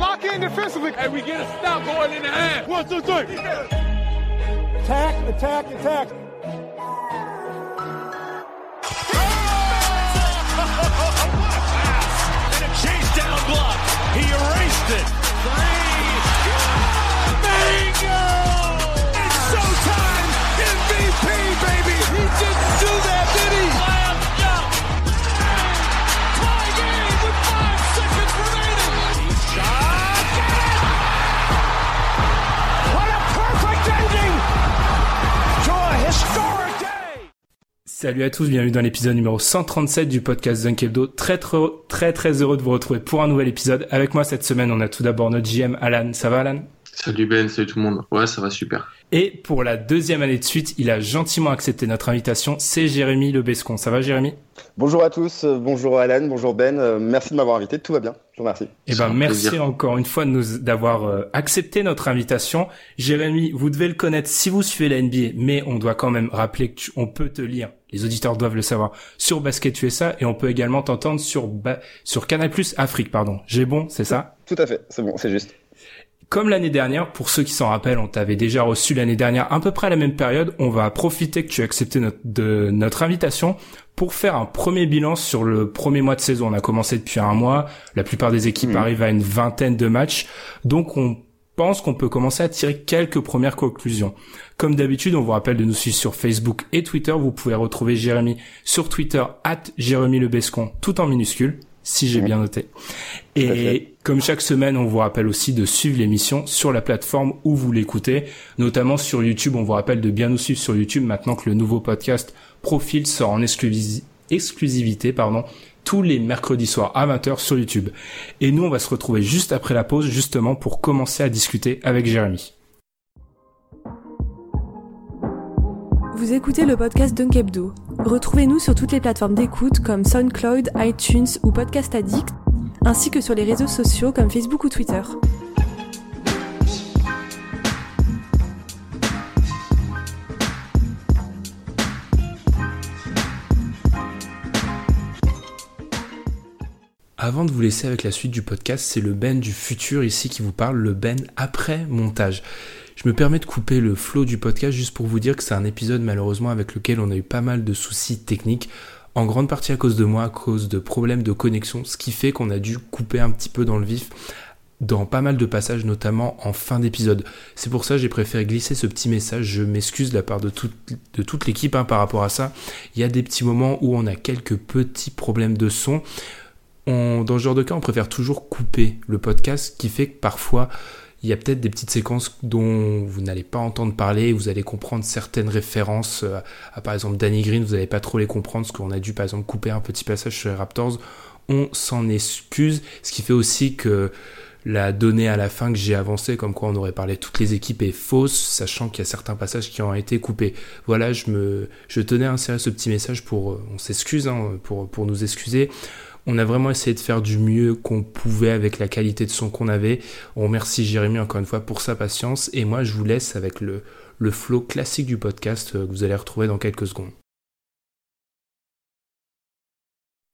Lock in defensively. And we get a stop going in the half. 1, 2, 3. Yeah. Attack, attack, attack. Ah! And a chase down block. He erased it. Three. Yeah. Bingo! Baby, he didn't do that, did he? Tie game with 5 seconds remaining. Shot in! What a perfect ending to a historic day! Salut à tous, bienvenue dans l'épisode numéro 137 du podcast Dunk Hebdo. Très heureux de vous retrouver pour un nouvel épisode. Avec moi cette semaine, on a tout d'abord notre GM Alan. Ça va Alan ? Salut Ben, salut tout le monde. Ouais, ça va super. Et pour la deuxième année de suite, il a gentiment accepté notre invitation. C'est Jérémy Lebescon. Ça va, Jérémy ? Bonjour à tous. Bonjour Alan. Bonjour Ben. Merci de m'avoir invité. Tout va bien. Je vous remercie. Eh ben, merci plaisir. Encore une fois de d'avoir accepté notre invitation. Jérémy, vous devez le connaître si vous suivez la NBA, mais on doit quand même rappeler que on peut te lire. Les auditeurs doivent le savoir sur Basket USA et on peut également t'entendre sur Canal+ Afrique, pardon. J'ai bon, c'est ça ? Tout à fait. C'est bon, c'est juste. Comme l'année dernière, pour ceux qui s'en rappellent, on t'avait déjà reçu l'année dernière à peu près à la même période. On va profiter que tu as accepté notre invitation pour faire un premier bilan sur le premier mois de saison. On a commencé depuis un mois, la plupart des équipes arrivent à une vingtaine de matchs, donc on pense qu'on peut commencer à tirer quelques premières conclusions. Comme d'habitude, on vous rappelle de nous suivre sur Facebook et Twitter. Vous pouvez retrouver Jérémy sur Twitter @JérémyLebescon, tout en minuscules. Si j'ai bien noté. Et comme chaque semaine, on vous rappelle aussi de suivre l'émission sur la plateforme où vous l'écoutez, notamment sur YouTube. On vous rappelle de bien nous suivre sur YouTube maintenant que le nouveau podcast Profil sort en exclusivité, tous les mercredis soirs à 20h sur YouTube. Et nous, on va se retrouver juste après la pause, justement, pour commencer à discuter avec Jérémy. Vous écoutez le podcast Dunk Hebdo. Retrouvez-nous sur toutes les plateformes d'écoute comme SoundCloud, iTunes ou Podcast Addict, ainsi que sur les réseaux sociaux comme Facebook ou Twitter. Avant de vous laisser avec la suite du podcast, c'est le Ben du futur ici qui vous parle, le Ben après montage. Je me permets de couper le flow du podcast juste pour vous dire que c'est un épisode malheureusement avec lequel on a eu pas mal de soucis techniques, en grande partie à cause de moi, à cause de problèmes de connexion, ce qui fait qu'on a dû couper un petit peu dans le vif dans pas mal de passages, notamment en fin d'épisode. C'est pour ça que j'ai préféré glisser ce petit message. Je m'excuse de la part de toute l'équipe par rapport à ça. Il y a des petits moments où on a quelques petits problèmes de son. Dans ce genre de cas, on préfère toujours couper le podcast, ce qui fait que parfois il y a peut-être des petites séquences dont vous n'allez pas entendre parler, vous allez comprendre certaines références à par exemple Danny Green, vous n'allez pas trop les comprendre, parce qu'on a dû par exemple couper un petit passage sur les Raptors, on s'en excuse, ce qui fait aussi que la donnée à la fin que j'ai avancée, comme quoi on aurait parlé de toutes les équipes, est fausse, sachant qu'il y a certains passages qui ont été coupés. Voilà, je tenais à insérer ce petit message pour, on s'excuse, pour nous excuser. On a vraiment essayé de faire du mieux qu'on pouvait avec la qualité de son qu'on avait. On remercie Jérémy encore une fois pour sa patience. Et moi, je vous laisse avec le flow classique du podcast que vous allez retrouver dans quelques secondes.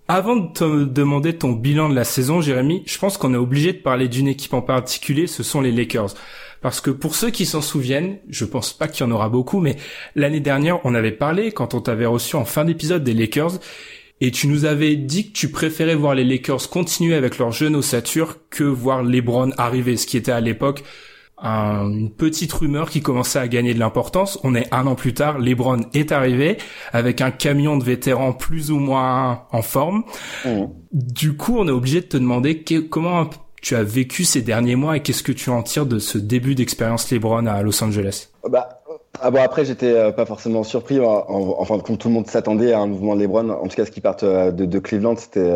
Avant de te demander ton bilan de la saison, Jérémy, je pense qu'on est obligé de parler d'une équipe en particulier, ce sont les Lakers. Parce que pour ceux qui s'en souviennent, je pense pas qu'il y en aura beaucoup, mais l'année dernière, on avait parlé, quand on t'avait reçu en fin d'épisode, des Lakers. Et tu nous avais dit que tu préférais voir les Lakers continuer avec leur jeune ossature que voir LeBron arriver, ce qui était à l'époque une petite rumeur qui commençait à gagner de l'importance. On est un an plus tard, LeBron est arrivé avec un camion de vétérans plus ou moins en forme. Du coup, on est obligé de te demander comment tu as vécu ces derniers mois et qu'est-ce que tu en tires de ce début d'expérience LeBron à Los Angeles ? Ah bon, après, j'étais pas forcément surpris. En fin de compte, tout le monde s'attendait à un mouvement de LeBron. En tout cas, ce qui partent de Cleveland, c'était,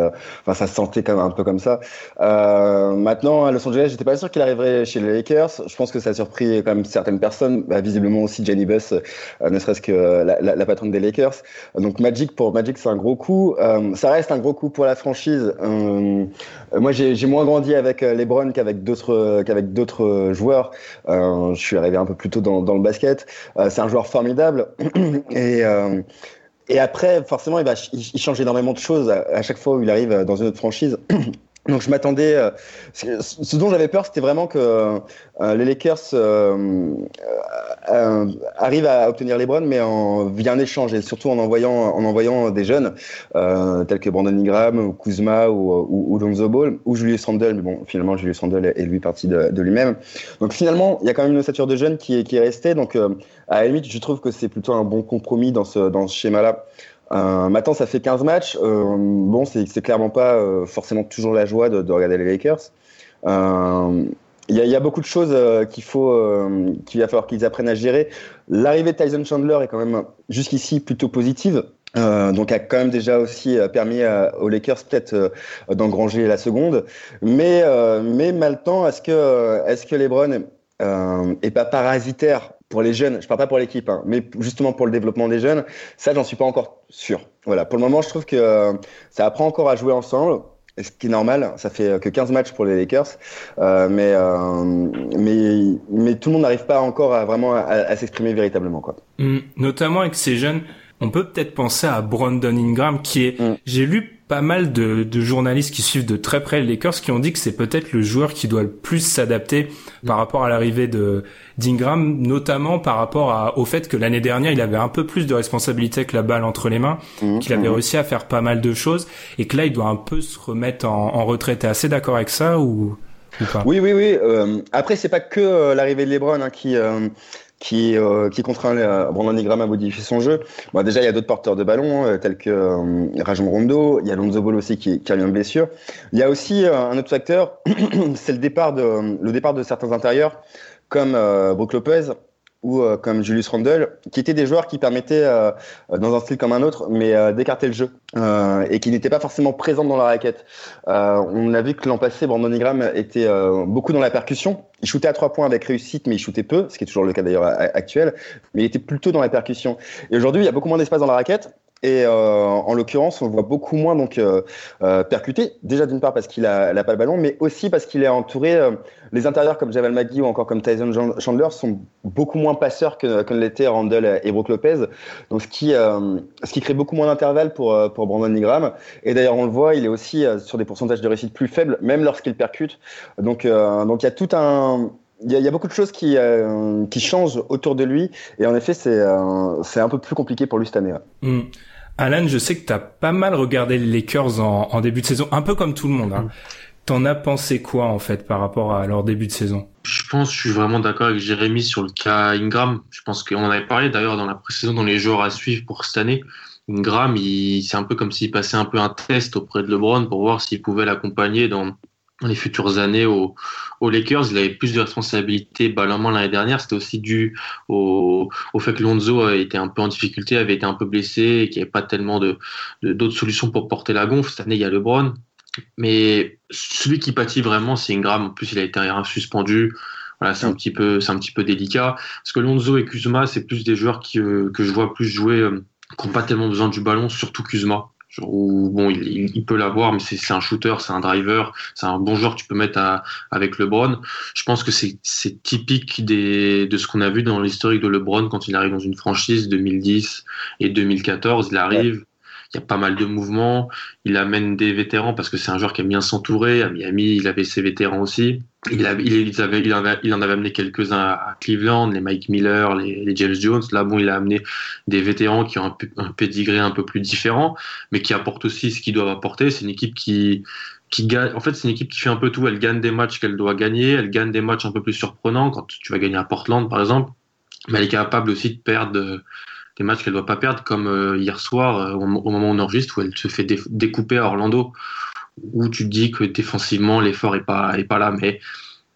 ça se sentait quand même un peu comme ça. Maintenant, à Los Angeles, j'étais pas sûr qu'il arriverait chez les Lakers. Je pense que ça a surpris quand même certaines personnes. Visiblement aussi Jenny Buss, ne serait-ce que la patronne des Lakers. Donc Magic, c'est un gros coup. Ça reste un gros coup pour la franchise. Moi, j'ai moins grandi avec LeBron qu'avec d'autres joueurs. Je suis arrivé un peu plus tôt dans le basket. C'est un joueur formidable et après forcément il change énormément de choses à chaque fois où il arrive dans une autre franchise. Donc je m'attendais, ce dont j'avais peur, c'était vraiment que les Lakers arrivent à obtenir LeBron, mais via un échange et surtout en envoyant des jeunes tels que Brandon Ingram ou Kuzma ou Lonzo Ball ou Julius Randle. Mais bon, finalement Julius Randle est lui parti de lui-même. Donc finalement, il y a quand même une ossature de jeunes qui est restée. Donc à la limite, je trouve que c'est plutôt un bon compromis dans ce schéma-là. Maintenant, ça fait 15 matchs. Bon, c'est clairement pas forcément toujours la joie de regarder les Lakers. Il y a beaucoup de choses qu'il va falloir qu'ils apprennent à gérer. L'arrivée de Tyson Chandler est quand même jusqu'ici plutôt positive. Donc a quand même déjà aussi permis aux Lakers peut-être d'engranger la seconde. Mais maintenant, est-ce que LeBron est pas parasitaire pour les jeunes? Je parle pas pour l'équipe, hein, mais justement pour le développement des jeunes, ça j'en suis pas encore sûr. Voilà, pour le moment je trouve que ça apprend encore à jouer ensemble, ce qui est normal. Ça fait que 15 matchs pour les Lakers, mais tout le monde n'arrive pas encore à vraiment à s'exprimer véritablement, quoi. Notamment avec ces jeunes, on peut peut-être penser à Brandon Ingram qui est, j'ai lu pas mal de journalistes qui suivent de très près les Lakers qui ont dit que c'est peut-être le joueur qui doit le plus s'adapter par rapport à l'arrivée d'Ingram, notamment par rapport au fait que l'année dernière il avait un peu plus de responsabilité que la balle entre les mains, qu'il avait réussi à faire pas mal de choses et que là il doit un peu se remettre en retraite. T'es assez d'accord avec ça ou pas? Oui. Après c'est pas que l'arrivée de LeBron qui contraint Brandon Ingram à modifier son jeu. Bon, déjà, il y a d'autres porteurs de ballon, tels que Rajon Rondo, il y a Lonzo Ball aussi qui revient de blessure. Il y a aussi un autre facteur, c'est le départ de certains intérieurs, comme Brook Lopez ou comme Julius Randle, qui étaient des joueurs qui permettaient, dans un style comme un autre, mais d'écarter le jeu, et qui n'étaient pas forcément présents dans la raquette. On a vu que l'an passé, Brandon Ingram était beaucoup dans la percussion. Il shootait à 3 points avec réussite, mais il shootait peu, ce qui est toujours le cas d'ailleurs actuel, mais il était plutôt dans la percussion. Et aujourd'hui, il y a beaucoup moins d'espace dans la raquette, et en l'occurrence, on le voit beaucoup moins percuté, déjà d'une part parce qu'il n'a pas le ballon, mais aussi parce qu'il est entouré. Les intérieurs comme JaVale McGee ou encore comme Tyson Chandler sont beaucoup moins passeurs que l'étaient Randle et Brook Lopez, donc ce qui crée beaucoup moins d'intervalle pour Brandon Ingram. Et d'ailleurs, on le voit, il est aussi sur des pourcentages de réussite plus faibles, même lorsqu'il percute. Donc il y a tout un... Il y a beaucoup de choses qui changent autour de lui, et en effet, c'est un peu plus compliqué pour lui cette année. Ouais. Alan, je sais que t'as pas mal regardé les Lakers en début de saison, un peu comme tout le monde. Hein. T'en as pensé quoi en fait par rapport à leur début de saison? Je suis vraiment d'accord avec Jérémy sur le cas Ingram. Je pense qu'on en avait parlé d'ailleurs dans la pré-saison, dans les joueurs à suivre pour cette année. Ingram, c'est un peu comme s'il passait un peu un test auprès de LeBron pour voir s'il pouvait l'accompagner dans les futures années aux Lakers. Il avait plus de responsabilités balle en main l'année dernière. C'était aussi dû au fait que Lonzo était un peu en difficulté, avait été un peu blessé et qu'il n'y avait pas tellement d'autres solutions pour porter la gonfle. Cette année, il y a LeBron. Mais celui qui pâtit vraiment, c'est Ingram. En plus, il a été suspendu. Voilà, c'est un petit peu délicat. Parce que Lonzo et Kuzma, c'est plus des joueurs que je vois plus jouer, qui n'ont pas tellement besoin du ballon, surtout Kuzma. Où, bon, il peut l'avoir, mais c'est un shooter, c'est un driver, c'est un bon joueur que tu peux mettre avec LeBron. Je pense que c'est typique de ce qu'on a vu dans l'historique de LeBron quand il arrive dans une franchise 2010 et 2014. Il arrive, il y a pas mal de mouvements, il amène des vétérans parce que c'est un joueur qui aime bien s'entourer. À Miami, il avait ses vétérans aussi. Il en avait amené quelques-uns à Cleveland, les Mike Miller, les James Jones. Là, bon, il a amené des vétérans qui ont un pédigré un peu plus différent, mais qui apportent aussi ce qu'ils doivent apporter. C'est une équipe qui gagne. En fait, c'est une équipe qui fait un peu tout. Elle gagne des matchs qu'elle doit gagner. Elle gagne des matchs un peu plus surprenants quand tu vas gagner à Portland, par exemple. Mais elle est capable aussi de perdre des matchs qu'elle doit pas perdre, comme hier soir, au moment où on enregistre, où elle se fait découper à Orlando, où tu te dis que défensivement l'effort est pas là, mais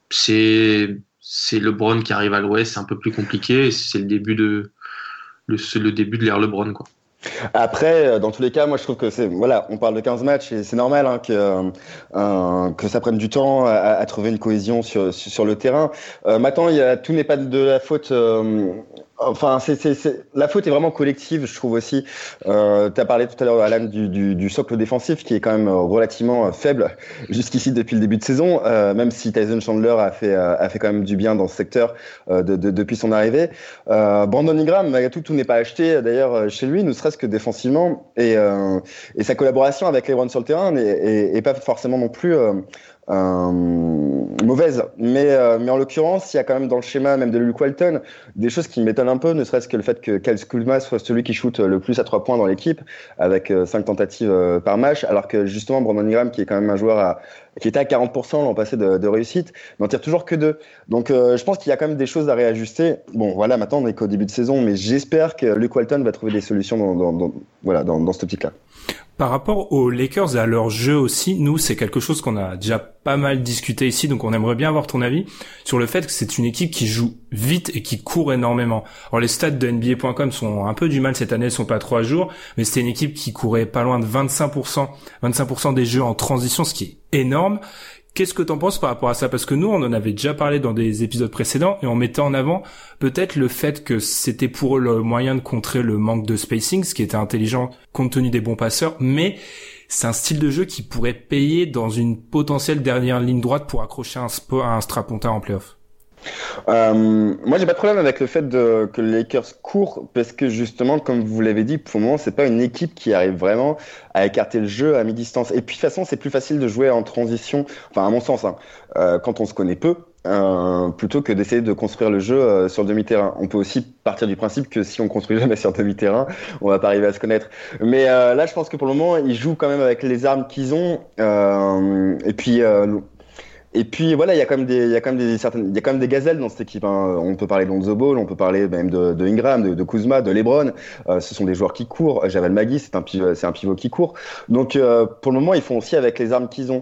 c'est c'est LeBron qui arrive à l'Ouest, c'est un peu plus compliqué, et c'est le début de l'ère LeBron, quoi. Après, dans tous les cas, moi je trouve que on parle de 15 matchs et c'est normal hein, que ça prenne du temps à trouver une cohésion sur le terrain. Maintenant, tout n'est pas de la faute. Enfin, la faute est vraiment collective, je trouve aussi. T'as parlé tout à l'heure, Alan, du socle défensif qui est quand même relativement faible jusqu'ici depuis le début de saison, même si Tyson Chandler a fait quand même du bien dans ce secteur depuis son arrivée. Brandon Ingram, malgré tout n'est pas acheté d'ailleurs chez lui, ne serait-ce que défensivement, et sa collaboration avec LeBron sur le terrain n'est pas forcément non plus mauvaise, mais en l'occurrence il y a quand même dans le schéma même de Luke Walton des choses qui m'étonnent un peu, ne serait-ce que le fait que Kyle Kuzma soit celui qui shoote le plus à 3 points dans l'équipe avec 5 tentatives par match, alors que justement Brandon Ingram, qui est quand même un joueur qui était à 40% l'an passé de réussite, n'en tire toujours que 2. Donc je pense qu'il y a quand même des choses à réajuster. Bon voilà, maintenant on n'est qu'au début de saison, mais j'espère que Luke Walton va trouver des solutions dans cette optique-là. Par rapport aux Lakers et à leur jeu aussi, nous, c'est quelque chose qu'on a déjà pas mal discuté ici, donc on aimerait bien avoir ton avis sur le fait que c'est une équipe qui joue vite et qui court énormément. Alors les stats de NBA.com sont un peu du mal cette année, elles sont pas 3 jours, mais c'était une équipe qui courait pas loin de 25% des jeux en transition, ce qui est énorme. Qu'est-ce que t'en penses par rapport à ça? Parce que nous, on en avait déjà parlé dans des épisodes précédents et on mettait en avant peut-être le fait que c'était pour eux le moyen de contrer le manque de spacing, ce qui était intelligent compte tenu des bons passeurs, mais c'est un style de jeu qui pourrait payer dans une potentielle dernière ligne droite pour accrocher un strapontin en play-off. Moi j'ai pas de problème avec le fait que les Lakers courent, parce que justement comme vous l'avez dit, pour le moment c'est pas une équipe qui arrive vraiment à écarter le jeu à mi-distance, et puis de toute façon c'est plus facile de jouer en transition, enfin à mon sens hein, quand on se connaît peu, plutôt que d'essayer de construire le jeu sur le demi-terrain. On peut aussi partir du principe que si on construit jamais sur le demi-terrain, on va pas arriver à se connaître. Mais là je pense que pour le moment ils jouent quand même avec les armes qu'ils ont, et puis voilà, il y a quand même des gazelles dans cette équipe. Hein. On peut parler de Lonzo Ball, on peut parler même de Ingram, de Kuzma, de LeBron. Ce sont des joueurs qui courent. Javel Magui, c'est un pivot qui court. Donc pour le moment, ils font aussi avec les armes qu'ils ont.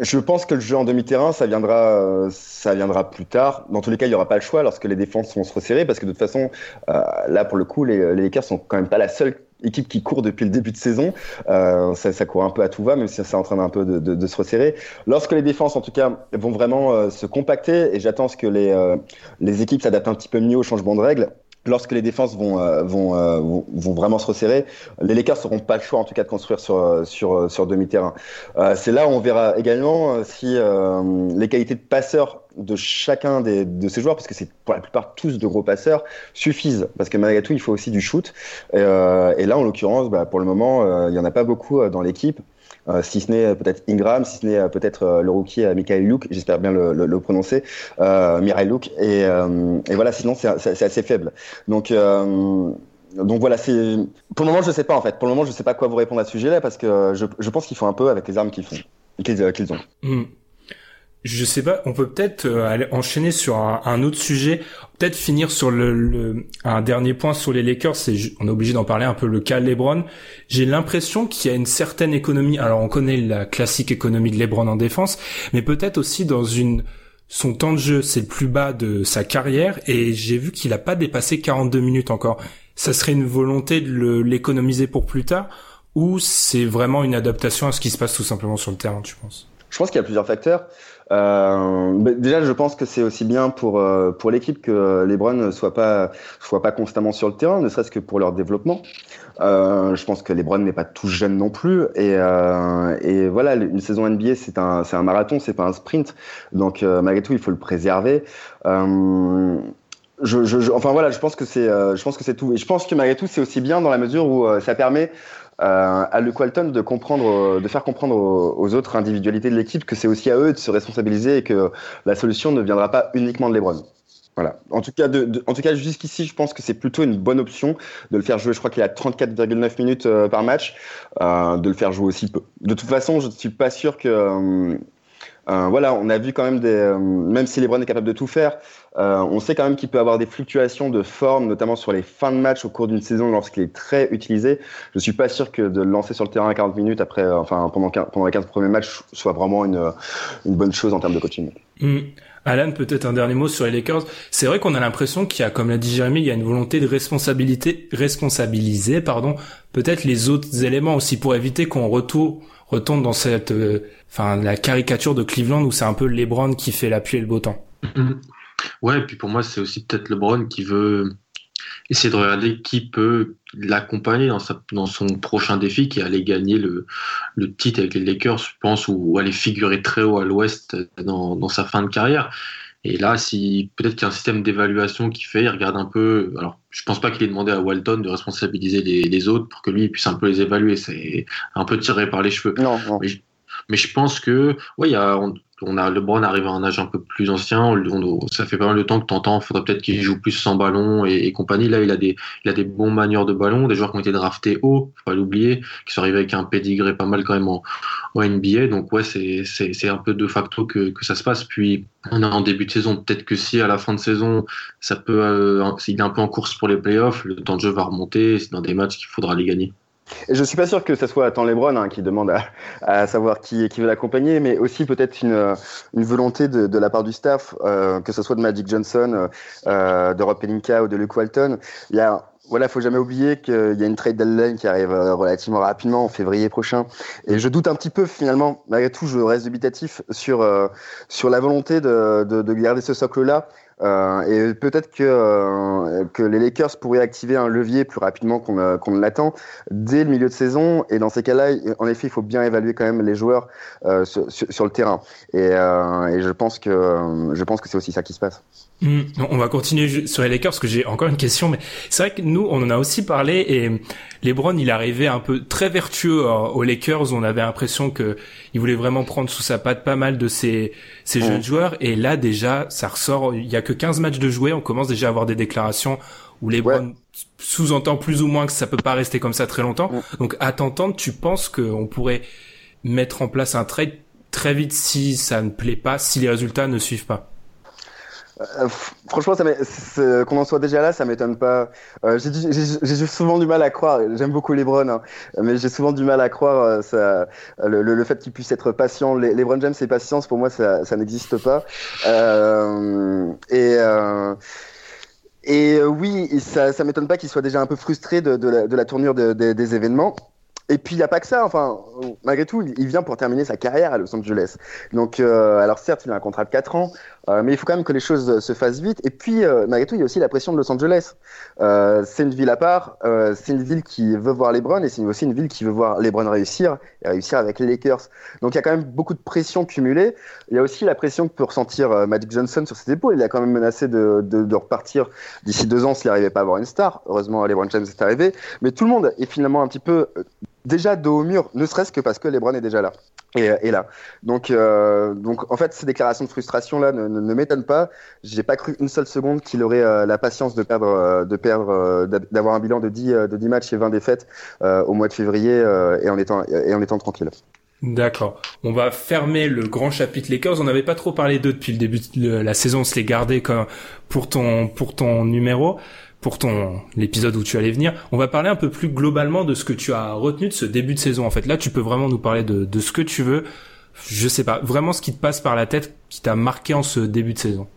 Je pense que le jeu en demi-terrain, ça viendra plus tard. Dans tous les cas, il n'y aura pas le choix lorsque les défenses vont se resserrer, parce que de toute façon, là pour le coup, les Lakers sont quand même pas la seule équipe qui court depuis le début de saison. Ça court un peu à tout va, même si ça est en train un peu de se resserrer. Lorsque les défenses, en tout cas, vont vraiment se compacter, et j'attends que les équipes s'adaptent un petit peu mieux au changement de règles. Lorsque les défenses vont vraiment se resserrer, les Lakers n'auront pas le choix en tout cas de construire sur demi-terrain. C'est là où on verra également si les qualités de passeurs de chacun de ces joueurs, parce que c'est pour la plupart tous de gros passeurs, suffisent, parce que malgré tout il faut aussi du shoot, et là en l'occurrence pour le moment il n'y en a pas beaucoup dans l'équipe, si ce n'est peut-être Ingram, si ce n'est peut-être le rookie Mikhail Luke, j'espère bien le prononcer, Mirai Luke, et voilà, sinon c'est assez faible. Donc voilà, c'est pour le moment je sais pas en fait, pour le moment je sais pas quoi vous répondre à ce sujet là, parce que je pense qu'ils font un peu avec les armes qu'ils ont. Mmh. Je sais pas, on peut peut-être aller enchaîner sur un autre sujet, peut-être finir sur un dernier point sur les Lakers, on est obligé d'en parler un peu, le cas LeBron. J'ai l'impression qu'il y a une certaine économie, alors on connaît la classique économie de LeBron en défense, mais peut-être aussi dans son temps de jeu, c'est le plus bas de sa carrière, et j'ai vu qu'il a pas dépassé 42 minutes encore. Ça serait une volonté de l'économiser pour plus tard, ou c'est vraiment une adaptation à ce qui se passe tout simplement sur le terrain, tu penses? Je pense qu'il y a plusieurs facteurs. Déjà, je pense que c'est aussi bien pour l'équipe que LeBron ne soit pas constamment sur le terrain, ne serait-ce que pour leur développement. Je pense que LeBron n'est pas tout jeune non plus, et voilà, une saison NBA c'est un marathon, c'est pas un sprint. Donc malgré tout, il faut le préserver. Enfin voilà, je pense que c'est tout. Et je pense que malgré tout, c'est aussi bien dans la mesure où ça permet à Luke Walton de faire comprendre aux autres individualités de l'équipe que c'est aussi à eux de se responsabiliser et que la solution ne viendra pas uniquement de LeBron. Voilà. En tout cas, jusqu'ici, je pense que c'est plutôt une bonne option de le faire jouer. Je crois qu'il a 34,9 minutes par match, de le faire jouer aussi peu. De toute façon, je ne suis pas sûr que voilà, on a vu quand même même si LeBron est capable de tout faire, on sait quand même qu'il peut avoir des fluctuations de forme, notamment sur les fins de match au cours d'une saison lorsqu'il est très utilisé. Je suis pas sûr que de le lancer sur le terrain à 40 minutes après, pendant les 15 premiers matchs soit vraiment une bonne chose en termes de coaching. Mmh. Alan, peut-être un dernier mot sur les Lakers. C'est vrai qu'on a l'impression qu'il y a, comme l'a dit Jérémy, il y a une volonté de responsabiliser, peut-être les autres éléments aussi pour éviter qu'on retombe dans cette, la caricature de Cleveland où c'est un peu LeBron qui fait la pluie et le beau temps. Ouais, et puis pour moi, c'est aussi peut-être LeBron qui veut essayer de regarder qui peut l'accompagner dans son prochain défi, qui est aller gagner le titre avec les Lakers, je pense, ou aller figurer très haut à l'Ouest dans sa fin de carrière. Et là, peut-être qu'il y a un système d'évaluation qui fait, il regarde un peu. Alors, je pense pas qu'il ait demandé à Walton de responsabiliser les autres pour que lui puisse un peu les évaluer. C'est un peu tiré par les cheveux. Non. Mais je pense que, ouais, LeBron arrive à un âge un peu plus ancien. Ça fait pas mal de temps que t'entends, faudrait peut-être qu'il joue plus sans ballon et compagnie. Là, il a des bons manieurs de ballon, des joueurs qui ont été draftés haut, faut pas l'oublier, qui sont arrivés avec un pédigré pas mal quand même en NBA. Donc ouais, c'est un peu de facto que ça se passe. Puis on est en début de saison, peut-être que si à la fin de saison, ça peut, s'il est un peu en course pour les playoffs, le temps de jeu va remonter. C'est dans des matchs qu'il faudra les gagner. Et je ne suis pas sûr que ce soit tant LeBron qui demande à savoir qui veut l'accompagner, mais aussi peut-être une volonté de la part du staff, que ce soit de Magic Johnson, de Rob Pelinka ou de Luke Walton. Faut jamais oublier qu'il y a une trade deadline qui arrive relativement rapidement en février prochain. Et je doute un petit peu finalement, malgré tout, je reste dubitatif sur la volonté de garder ce socle-là. Et peut-être que les Lakers pourraient activer un levier plus rapidement qu'on ne l'attend dès le milieu de saison, et dans ces cas-là, en effet, il faut bien évaluer quand même les joueurs sur le terrain, et je pense que c'est aussi ça qui se passe. On va continuer sur les Lakers parce que j'ai encore une question, mais c'est vrai que nous on en a aussi parlé, et LeBron il arrivait un peu très vertueux aux Lakers, on avait l'impression que il voulait vraiment prendre sous sa patte pas mal de ces jeunes joueurs, et là déjà ça ressort, il y a que 15 matchs de jouer, on commence déjà à avoir des déclarations où LeBron sous-entend plus ou moins que ça peut pas rester comme ça très longtemps. Donc à t'entendre, tu penses qu'on pourrait mettre en place un trade très vite si ça ne plaît pas, si les résultats ne suivent pas? Franchement, qu'on en soit déjà là, ça m'étonne pas. J'ai souvent du mal à croire. J'aime beaucoup LeBron, mais j'ai souvent du mal à croire le fait qu'il puisse être patient. LeBron James et patience, pour moi, ça n'existe pas. Et oui, ça m'étonne pas qu'il soit déjà un peu frustré de la tournure des événements. Et puis il n'y a pas que ça, malgré tout, il vient pour terminer sa carrière à Los Angeles. Donc, alors certes, il a un contrat de 4 ans, mais il faut quand même que les choses se fassent vite. Et puis, malgré tout, il y a aussi la pression de Los Angeles. C'est une ville à part, c'est une ville qui veut voir LeBron, et c'est aussi une ville qui veut voir LeBron réussir avec les Lakers. Donc il y a quand même beaucoup de pression cumulée. Il y a aussi la pression que peut ressentir Magic Johnson sur ses épaules. Il a quand même menacé de repartir d'ici 2 ans s'il n'arrivait pas à avoir une star. Heureusement, LeBron James est arrivé. Mais tout le monde est finalement un petit peu... déjà dos au mur, ne serait-ce que parce que LeBron est déjà là. Et là. Donc en fait, ces déclarations de frustration là ne m'étonnent pas. J'ai pas cru une seule seconde qu'il aurait la patience d'avoir un bilan de 10 matchs et 20 défaites au mois de février et en étant tranquille. D'accord. On va fermer le grand chapitre Lakers. On n'avait pas trop parlé d'eux depuis le début de la saison. On se les gardait pour ton numéro. Pour l'épisode où tu allais venir, on va parler un peu plus globalement de ce que tu as retenu de ce début de saison. En fait, là, tu peux vraiment nous parler de ce que tu veux. Je sais pas, vraiment ce qui te passe par la tête, qui t'a marqué en ce début de saison.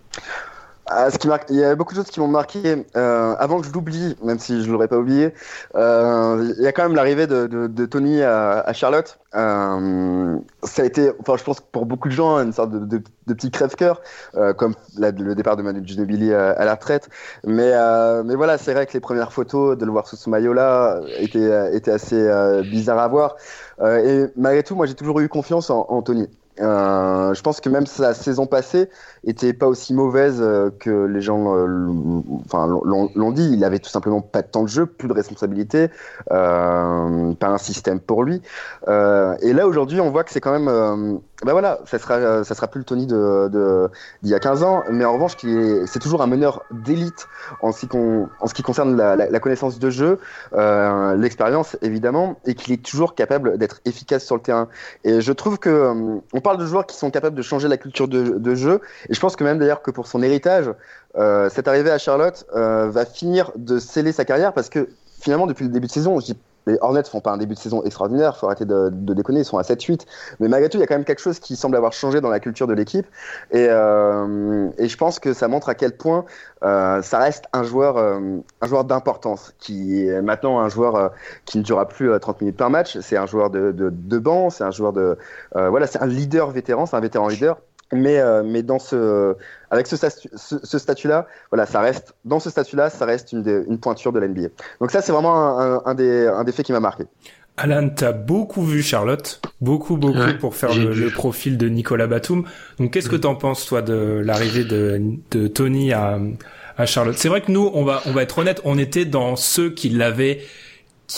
Il y a beaucoup de choses qui m'ont marqué. Avant que je l'oublie, même si je l'aurais pas oublié, il y a quand même l'arrivée de Tony à Charlotte. Ça a été, je pense que pour beaucoup de gens, une sorte de petit crève-cœur, comme le départ de Manu Ginobili à la retraite. Mais voilà, c'est vrai que les premières photos de le voir sous ce maillot-là étaient assez bizarres à voir. Et malgré tout, moi, j'ai toujours eu confiance en Tony. Je pense que même sa saison passée était pas aussi mauvaise que les gens l'ont dit. Il avait tout simplement pas de temps de jeu, plus de responsabilité, pas un système pour lui. Et là aujourd'hui, on voit que c'est quand même, ça sera plus le Tony d'il y a 15 ans, mais en revanche, c'est toujours un meneur d'élite en ce qui concerne la connaissance de jeu, l'expérience évidemment, et qu'il est toujours capable d'être efficace sur le terrain. Et je trouve que on parle de joueurs qui sont capables de changer la culture de jeu, et je pense que même d'ailleurs que pour son héritage, cette arrivée à Charlotte va finir de sceller sa carrière, parce que finalement depuis le début de saison, les Hornets font pas un début de saison extraordinaire, faut arrêter de déconner, ils sont à 7-8, mais malgré tout il y a quand même quelque chose qui semble avoir changé dans la culture de l'équipe, et je pense que ça montre à quel point ça reste un joueur d'importance, qui est maintenant un joueur qui ne durera plus 30 minutes par match, c'est un joueur de banc, c'est un joueur de voilà, c'est un leader vétéran, c'est un vétéran leader. Mais dans avec ce statut-là, voilà, ça reste dans ce statut-là, ça reste une pointure de la NBA. Donc ça, c'est vraiment un des faits qui m'a marqué. Alan, t'as beaucoup vu Charlotte, beaucoup ouais, pour faire le profil de Nicolas Batum. Donc qu'est-ce que t'en penses toi de l'arrivée de Tony à Charlotte? C'est vrai que nous, on va être honnête, on était dans ceux qui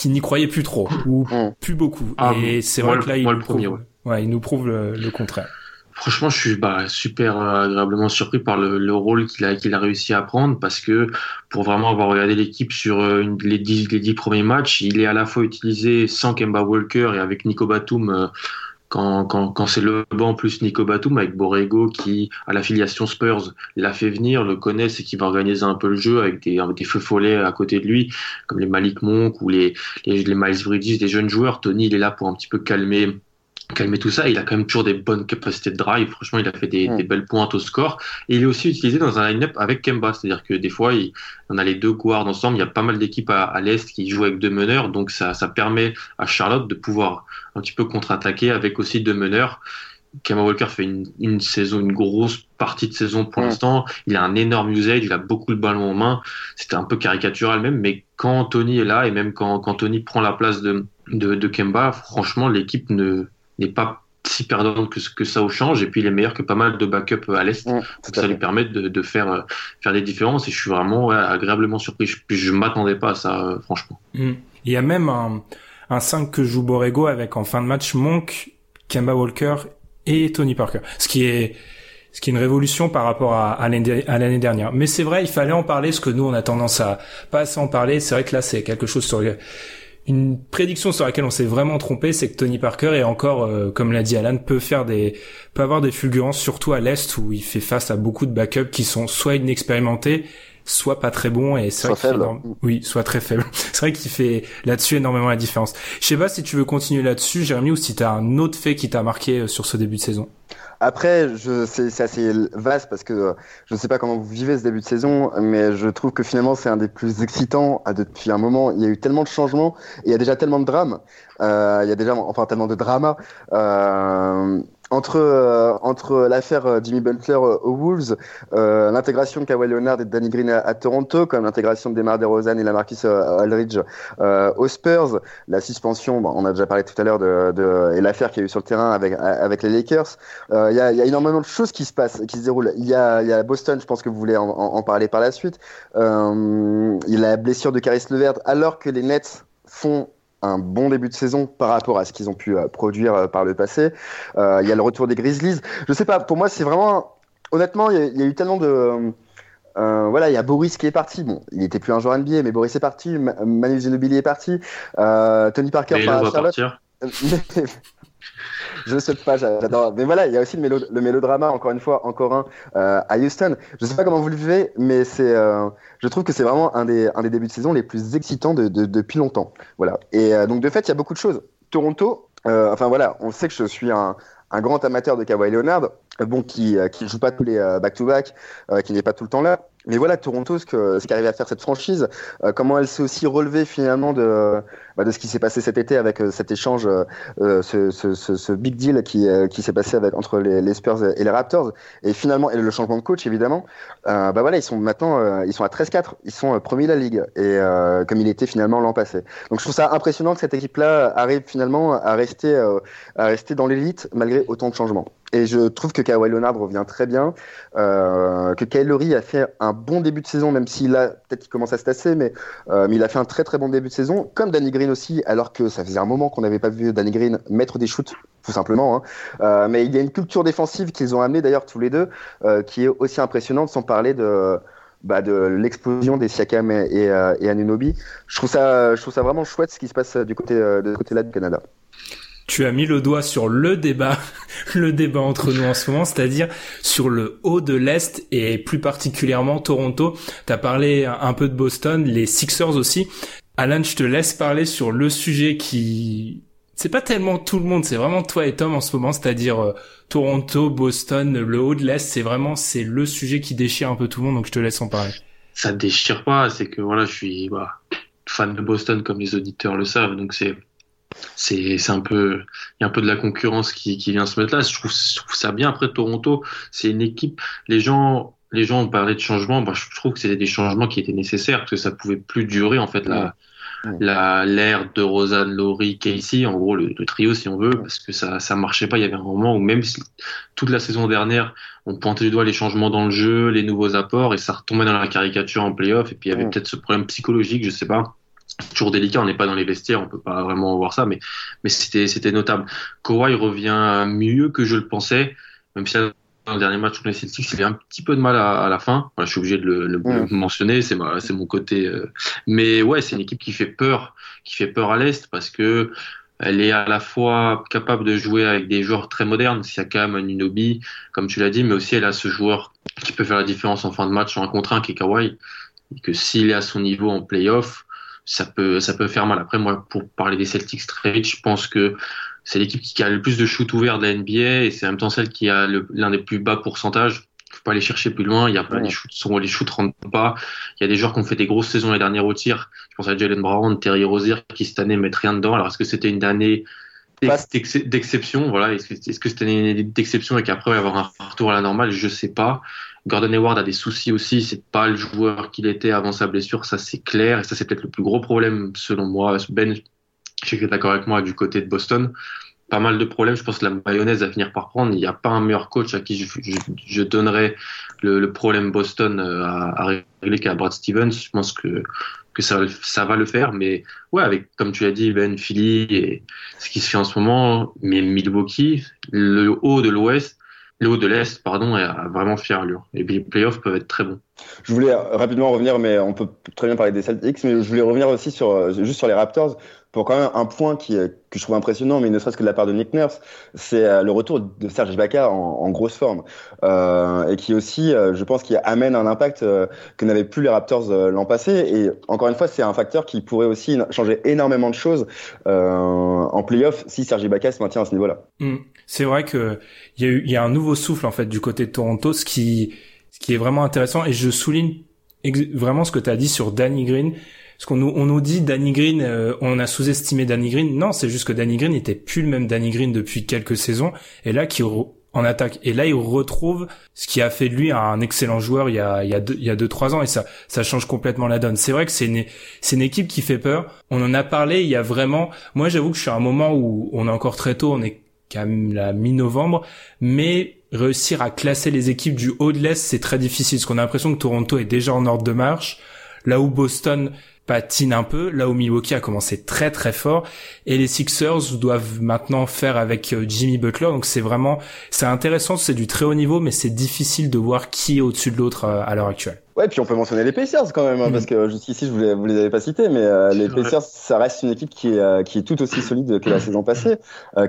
n'y croyaient plus trop ou plus beaucoup. Ah, et c'est vrai que là, il nous prouve le contraire. Franchement, je suis super agréablement surpris par le rôle qu'il a réussi à prendre, parce que pour vraiment avoir regardé l'équipe sur les 10 premiers matchs, il est à la fois utilisé sans Kemba Walker et avec Nico Batum quand c'est LeBron plus Nico Batum, avec Borrego qui, à l'affiliation Spurs, l'a fait venir, le connaît, c'est qu'il va organiser un peu le jeu avec des feux follets à côté de lui, comme les Malik Monk ou les Miles Bridges, des jeunes joueurs. Tony, il est là pour un petit peu calmer tout ça. Il a quand même toujours des bonnes capacités de drive, franchement il a fait des belles pointes au score, et il est aussi utilisé dans un line-up avec Kemba, c'est-à-dire que des fois on a les deux guards ensemble, il y a pas mal d'équipes à l'Est qui jouent avec deux meneurs, donc ça permet à Charlotte de pouvoir un petit peu contre-attaquer avec aussi deux meneurs. Kemba Walker fait une saison, une grosse partie de saison pour l'instant, il a un énorme usage, il a beaucoup de ballons en main, c'était un peu caricatural même, mais quand Tony est là, et même quand Tony prend la place de Kemba, franchement l'équipe n'est pas si perdante que ça au change, et puis il est meilleur que pas mal de backup à l'Est, donc ça lui permet de faire des différences, et je suis vraiment agréablement surpris, je m'attendais pas à ça franchement. Il y a même un 5 que joue Borrego avec en fin de match Monk, Kemba Walker et Tony Parker, ce qui est une révolution par rapport à l'année dernière. Mais c'est vrai, il fallait en parler, parce que nous on a tendance à pas assez en parler, c'est vrai que là c'est quelque chose sur une prédiction sur laquelle on s'est vraiment trompé, c'est que Tony Parker est encore, comme l'a dit Alan, peut avoir des fulgurances, surtout à l'Est, où il fait face à beaucoup de backups qui sont soit inexpérimentés, soit pas très bons, et c'est vrai qu'il fait soit très faible. C'est vrai qu'il fait là-dessus énormément la différence. Je sais pas si tu veux continuer là-dessus, Jérémy, ou si t'as un autre fait qui t'a marqué sur ce début de saison. Après, c'est assez vaste, parce que je ne sais pas comment vous vivez ce début de saison, mais je trouve que finalement c'est un des plus excitants depuis un moment. Il y a eu tellement de changements, et il y a déjà tellement de drames, tellement de dramas. Entre l'affaire Jimmy Butler aux Wolves, l'intégration de Kawhi Leonard et de Danny Green à Toronto, comme l'intégration de DeMar DeRozan et LaMarcus Aldridge aux Spurs, la suspension, on a déjà parlé tout à l'heure et l'affaire qu'il y a eu sur le terrain avec les Lakers. Il y a énormément de choses qui se passent, qui se déroulent. Il y a Boston, je pense que vous voulez en parler par la suite. Il y a la blessure de Caris LeVert, alors que les Nets font un bon début de saison par rapport à ce qu'ils ont pu produire par le passé. Il y a le retour des Grizzlies. Je sais pas, pour moi, c'est vraiment... Honnêtement, il y a eu tellement de... il y a Boris qui est parti. Bon, il n'était plus un joueur NBA, mais Boris est parti. Manu Ginobili est parti. Tony Parker... Mais il va partir. Je ne sais pas, j'adore. Mais voilà, il y a aussi le mélodrama, encore un, à Houston. Je ne sais pas comment vous le vivez, mais je trouve que c'est vraiment un des débuts de saison les plus excitants depuis longtemps. Voilà. Et donc, de fait, il y a beaucoup de choses. Toronto, on sait que je suis un grand amateur de Kawhi Leonard, qui ne joue pas tous les back-to-back, qui n'est pas tout le temps là. Mais voilà, Toronto, ce qu'arrive à faire cette franchise, comment elle s'est aussi relevée finalement de ce qui s'est passé cet été avec cet échange, ce big deal qui s'est passé entre les Spurs et les Raptors, et finalement le changement de coach évidemment. Ils sont maintenant à 13-4, ils sont premiers de la ligue, et comme il était finalement l'an passé. Donc je trouve ça impressionnant que cette équipe-là arrive finalement à rester dans l'élite malgré autant de changements. Et je trouve que Kawhi Leonard revient très bien, que Kyle Lowry a fait un bon début de saison, même s'il a peut-être qu'il commence à se tasser, mais il a fait un très très bon début de saison, comme Danny Green aussi, alors que ça faisait un moment qu'on n'avait pas vu Danny Green mettre des shoots, tout simplement. Mais il y a une culture défensive qu'ils ont amenée d'ailleurs tous les deux, qui est aussi impressionnante, sans parler de l'explosion des Siakam et Anunoby. Je trouve ça vraiment chouette ce qui se passe du côté là du Canada. Tu as mis le doigt sur le débat entre nous en ce moment, c'est-à-dire sur le haut de l'Est et plus particulièrement Toronto. T'as parlé un peu de Boston, les Sixers aussi. Alan, je te laisse parler sur le sujet qui... C'est pas tellement tout le monde, c'est vraiment toi et Tom en ce moment, c'est-à-dire Toronto, Boston, le haut de l'Est, c'est le sujet qui déchire un peu tout le monde, donc je te laisse en parler. Ça déchire pas, c'est que voilà, je suis fan de Boston comme les auditeurs le savent, donc c'est un peu, il y a un peu de la concurrence qui vient se mettre là. Je trouve ça bien. Après Toronto, c'est une équipe, les gens ont parlé de changements, je trouve que c'était des changements qui étaient nécessaires parce que ça pouvait plus durer en fait là. L'ère de Rosanne, Laurie, Casey, en gros le trio si on veut, parce que ça marchait pas. Il y avait un moment où même si, toute la saison dernière on pointait du doigt les changements dans le jeu, les nouveaux apports, et ça retombait dans la caricature en playoff, et puis il y avait peut-être ce problème psychologique, je sais pas, toujours délicat, on n'est pas dans les vestiaires, on peut pas vraiment voir ça, mais c'était notable. Kawhi revient mieux que je le pensais, même si dans le dernier match contre les Celtics, il avait un petit peu de mal à la fin. Voilà, je suis obligé de le mentionner, c'est mon côté. Mais ouais, c'est une équipe qui fait peur à l'Est parce que elle est à la fois capable de jouer avec des joueurs très modernes. Il y a quand même un Unobi, comme tu l'as dit, mais aussi elle a ce joueur qui peut faire la différence en fin de match en 1-contre-1, qui est Kawhi, et que s'il est à son niveau en play-off, ça peut faire mal. Après, moi, pour parler des Celtics très vite, je pense que c'est l'équipe qui a le plus de shoots ouverts de la NBA et c'est en même temps celle qui a l'un des plus bas pourcentages. Faut pas aller chercher plus loin. Il y a pas les shoots rentrent pas. Il y a des joueurs qui ont fait des grosses saisons les dernières au tir. Je pense à Jalen Brown, Terry Rozier qui cette année mettent rien dedans. Alors est-ce que c'était une année d'exception, voilà. Est-ce que c'était une année d'exception et qu'après il va y avoir un retour à la normale? Je sais pas. Gordon Hayward a des soucis aussi. C'est pas le joueur qu'il était avant sa blessure. Ça c'est clair et ça c'est peut-être le plus gros problème selon moi. Ben, je sais que tu es d'accord avec moi du côté de Boston. Pas mal de problèmes. Je pense que la mayonnaise va finir par prendre. Il n'y a pas un meilleur coach à qui je donnerais le problème Boston à régler qu'à Brad Stevens. Je pense que ça va le faire. Mais ouais, avec, comme tu l'as dit, Ben, Philly et ce qui se fait en ce moment, mais Milwaukee, le haut de l'Est, pardon, a vraiment fait allure. Et les playoffs peuvent être très bons. Je voulais rapidement revenir, mais on peut très bien parler des Celtics, mais je voulais revenir aussi juste sur les Raptors. Pour quand même un point que je trouve impressionnant, mais ne serait-ce que de la part de Nick Nurse, c'est le retour de Serge Ibaka en grosse forme. Et qui aussi, je pense, qui amène un impact que n'avaient plus les Raptors l'an passé. Et encore une fois, c'est un facteur qui pourrait aussi changer énormément de choses en play-off si Serge Ibaka se maintient à ce niveau-là. Mmh. C'est vrai qu'il y a un nouveau souffle en fait du côté de Toronto, ce qui est vraiment intéressant. Et je souligne vraiment ce que tu as dit sur Danny Green. Parce qu'on nous dit Danny Green, on a sous-estimé Danny Green. Non, c'est juste que Danny Green n'était plus le même Danny Green depuis quelques saisons. Et là, en attaque. Et là, il retrouve ce qui a fait de lui un excellent joueur il y a 2-3 ans. Et ça change complètement la donne. C'est vrai que c'est une équipe qui fait peur. On en a parlé. Il y a vraiment, moi, j'avoue que je suis à un moment où on est encore très tôt. On est quand même la mi-novembre. Mais réussir à classer les équipes du haut de l'Est, c'est très difficile. Parce qu'on a l'impression que Toronto est déjà en ordre de marche. Là où Boston patine un peu, là où Milwaukee a commencé très très fort, et les Sixers doivent maintenant faire avec Jimmy Butler, donc c'est intéressant, c'est du très haut niveau, mais c'est difficile de voir qui est au-dessus de l'autre à l'heure actuelle. Ouais, puis on peut mentionner les Pacers quand même, parce que jusqu'ici vous les avez pas cités, mais les Pacers, ça reste une équipe qui est tout aussi solide que la saison passée,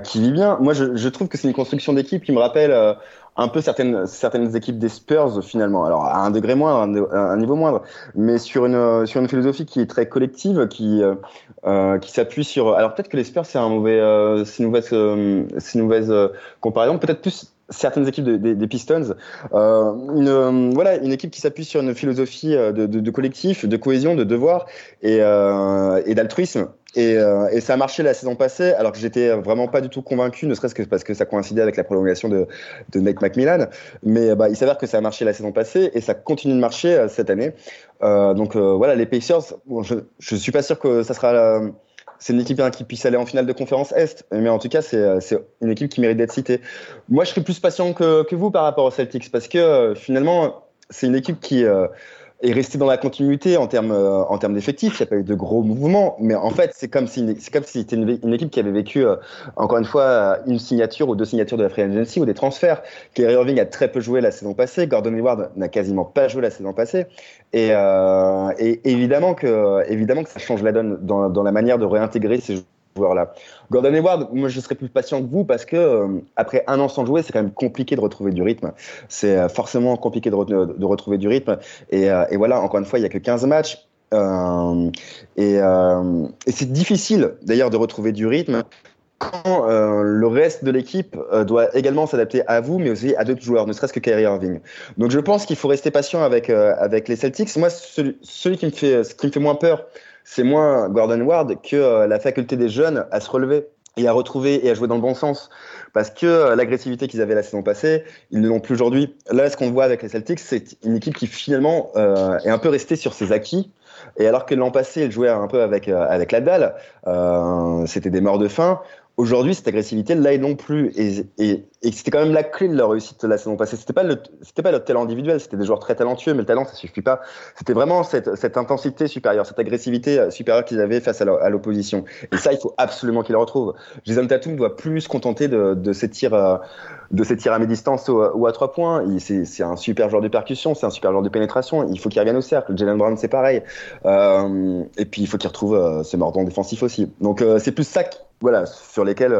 qui vit bien. Moi, je trouve que c'est une construction d'équipe qui me rappelle un peu certaines équipes des Spurs finalement, alors à un degré moindre, à un niveau moindre, mais sur une philosophie qui est très collective, qui s'appuie sur, alors peut-être que les Spurs c'est une mauvaise comparaison, peut-être plus certaines équipes des Pistons, une équipe qui s'appuie sur une philosophie de collectif, de cohésion, de devoir et d'altruisme. Et ça a marché la saison passée, alors que j'étais vraiment pas du tout convaincu, ne serait-ce que parce que ça coïncidait avec la prolongation de Nate McMillan. Mais il s'avère que ça a marché la saison passée et ça continue de marcher cette année. Les Pacers, bon, je suis pas sûr que ça sera. C'est une équipe qui puisse aller en finale de conférence Est, mais en tout cas c'est une équipe qui mérite d'être citée. Moi, je serais plus patient que vous par rapport aux Celtics parce que finalement c'est une équipe qui est restée dans la continuité en termes d'effectifs. Il n'y a pas eu de gros mouvements, mais en fait c'est comme si c'était une équipe qui avait vécu encore une fois une signature ou deux signatures de la free agency ou des transferts. Kyrie Irving a très peu joué la saison passée, Gordon Hayward n'a quasiment pas joué la saison passée, et évidemment que ça change la donne dans la manière de réintégrer ces joueurs-là. Gordon Hayward, moi je serais plus patient que vous parce que après un an sans jouer, c'est quand même compliqué de retrouver du rythme. C'est forcément compliqué de retrouver du rythme. Et voilà, encore une fois, il n'y a que 15 matchs. Et c'est difficile d'ailleurs de retrouver du rythme quand le reste de l'équipe doit également s'adapter à vous, mais aussi à d'autres joueurs, ne serait-ce que Kyrie Irving. Donc je pense qu'il faut rester patient avec les Celtics. Moi, ce qui me fait moins peur, c'est moins Gordon Hayward que la faculté des jeunes à se relever et à retrouver et à jouer dans le bon sens. Parce que l'agressivité qu'ils avaient la saison passée, ils ne l'ont plus aujourd'hui. Là, ce qu'on voit avec les Celtics, c'est une équipe qui finalement est un peu restée sur ses acquis. Et alors que l'an passé, ils jouaient un peu avec la dalle, c'était des morts de faim. Aujourd'hui, cette agressivité, là, ils l'ont plus. Et c'était quand même la clé de leur réussite la saison passée. C'était pas le talent individuel, c'était des joueurs très talentueux, mais le talent, ça suffit pas. C'était vraiment cette intensité supérieure, cette agressivité supérieure qu'ils avaient face à l'opposition. Et ça, il faut absolument qu'ils le retrouvent. Jason Tatum doit plus se contenter de ses tirs à mi-distance ou à 3 points. C'est un super joueur de percussion, c'est un super joueur de pénétration. Il faut qu'il revienne au cercle. Jalen Brown, c'est pareil. Et puis, il faut qu'il retrouve ses mordants défensifs aussi. Donc, c'est plus ça voilà, sur lesquels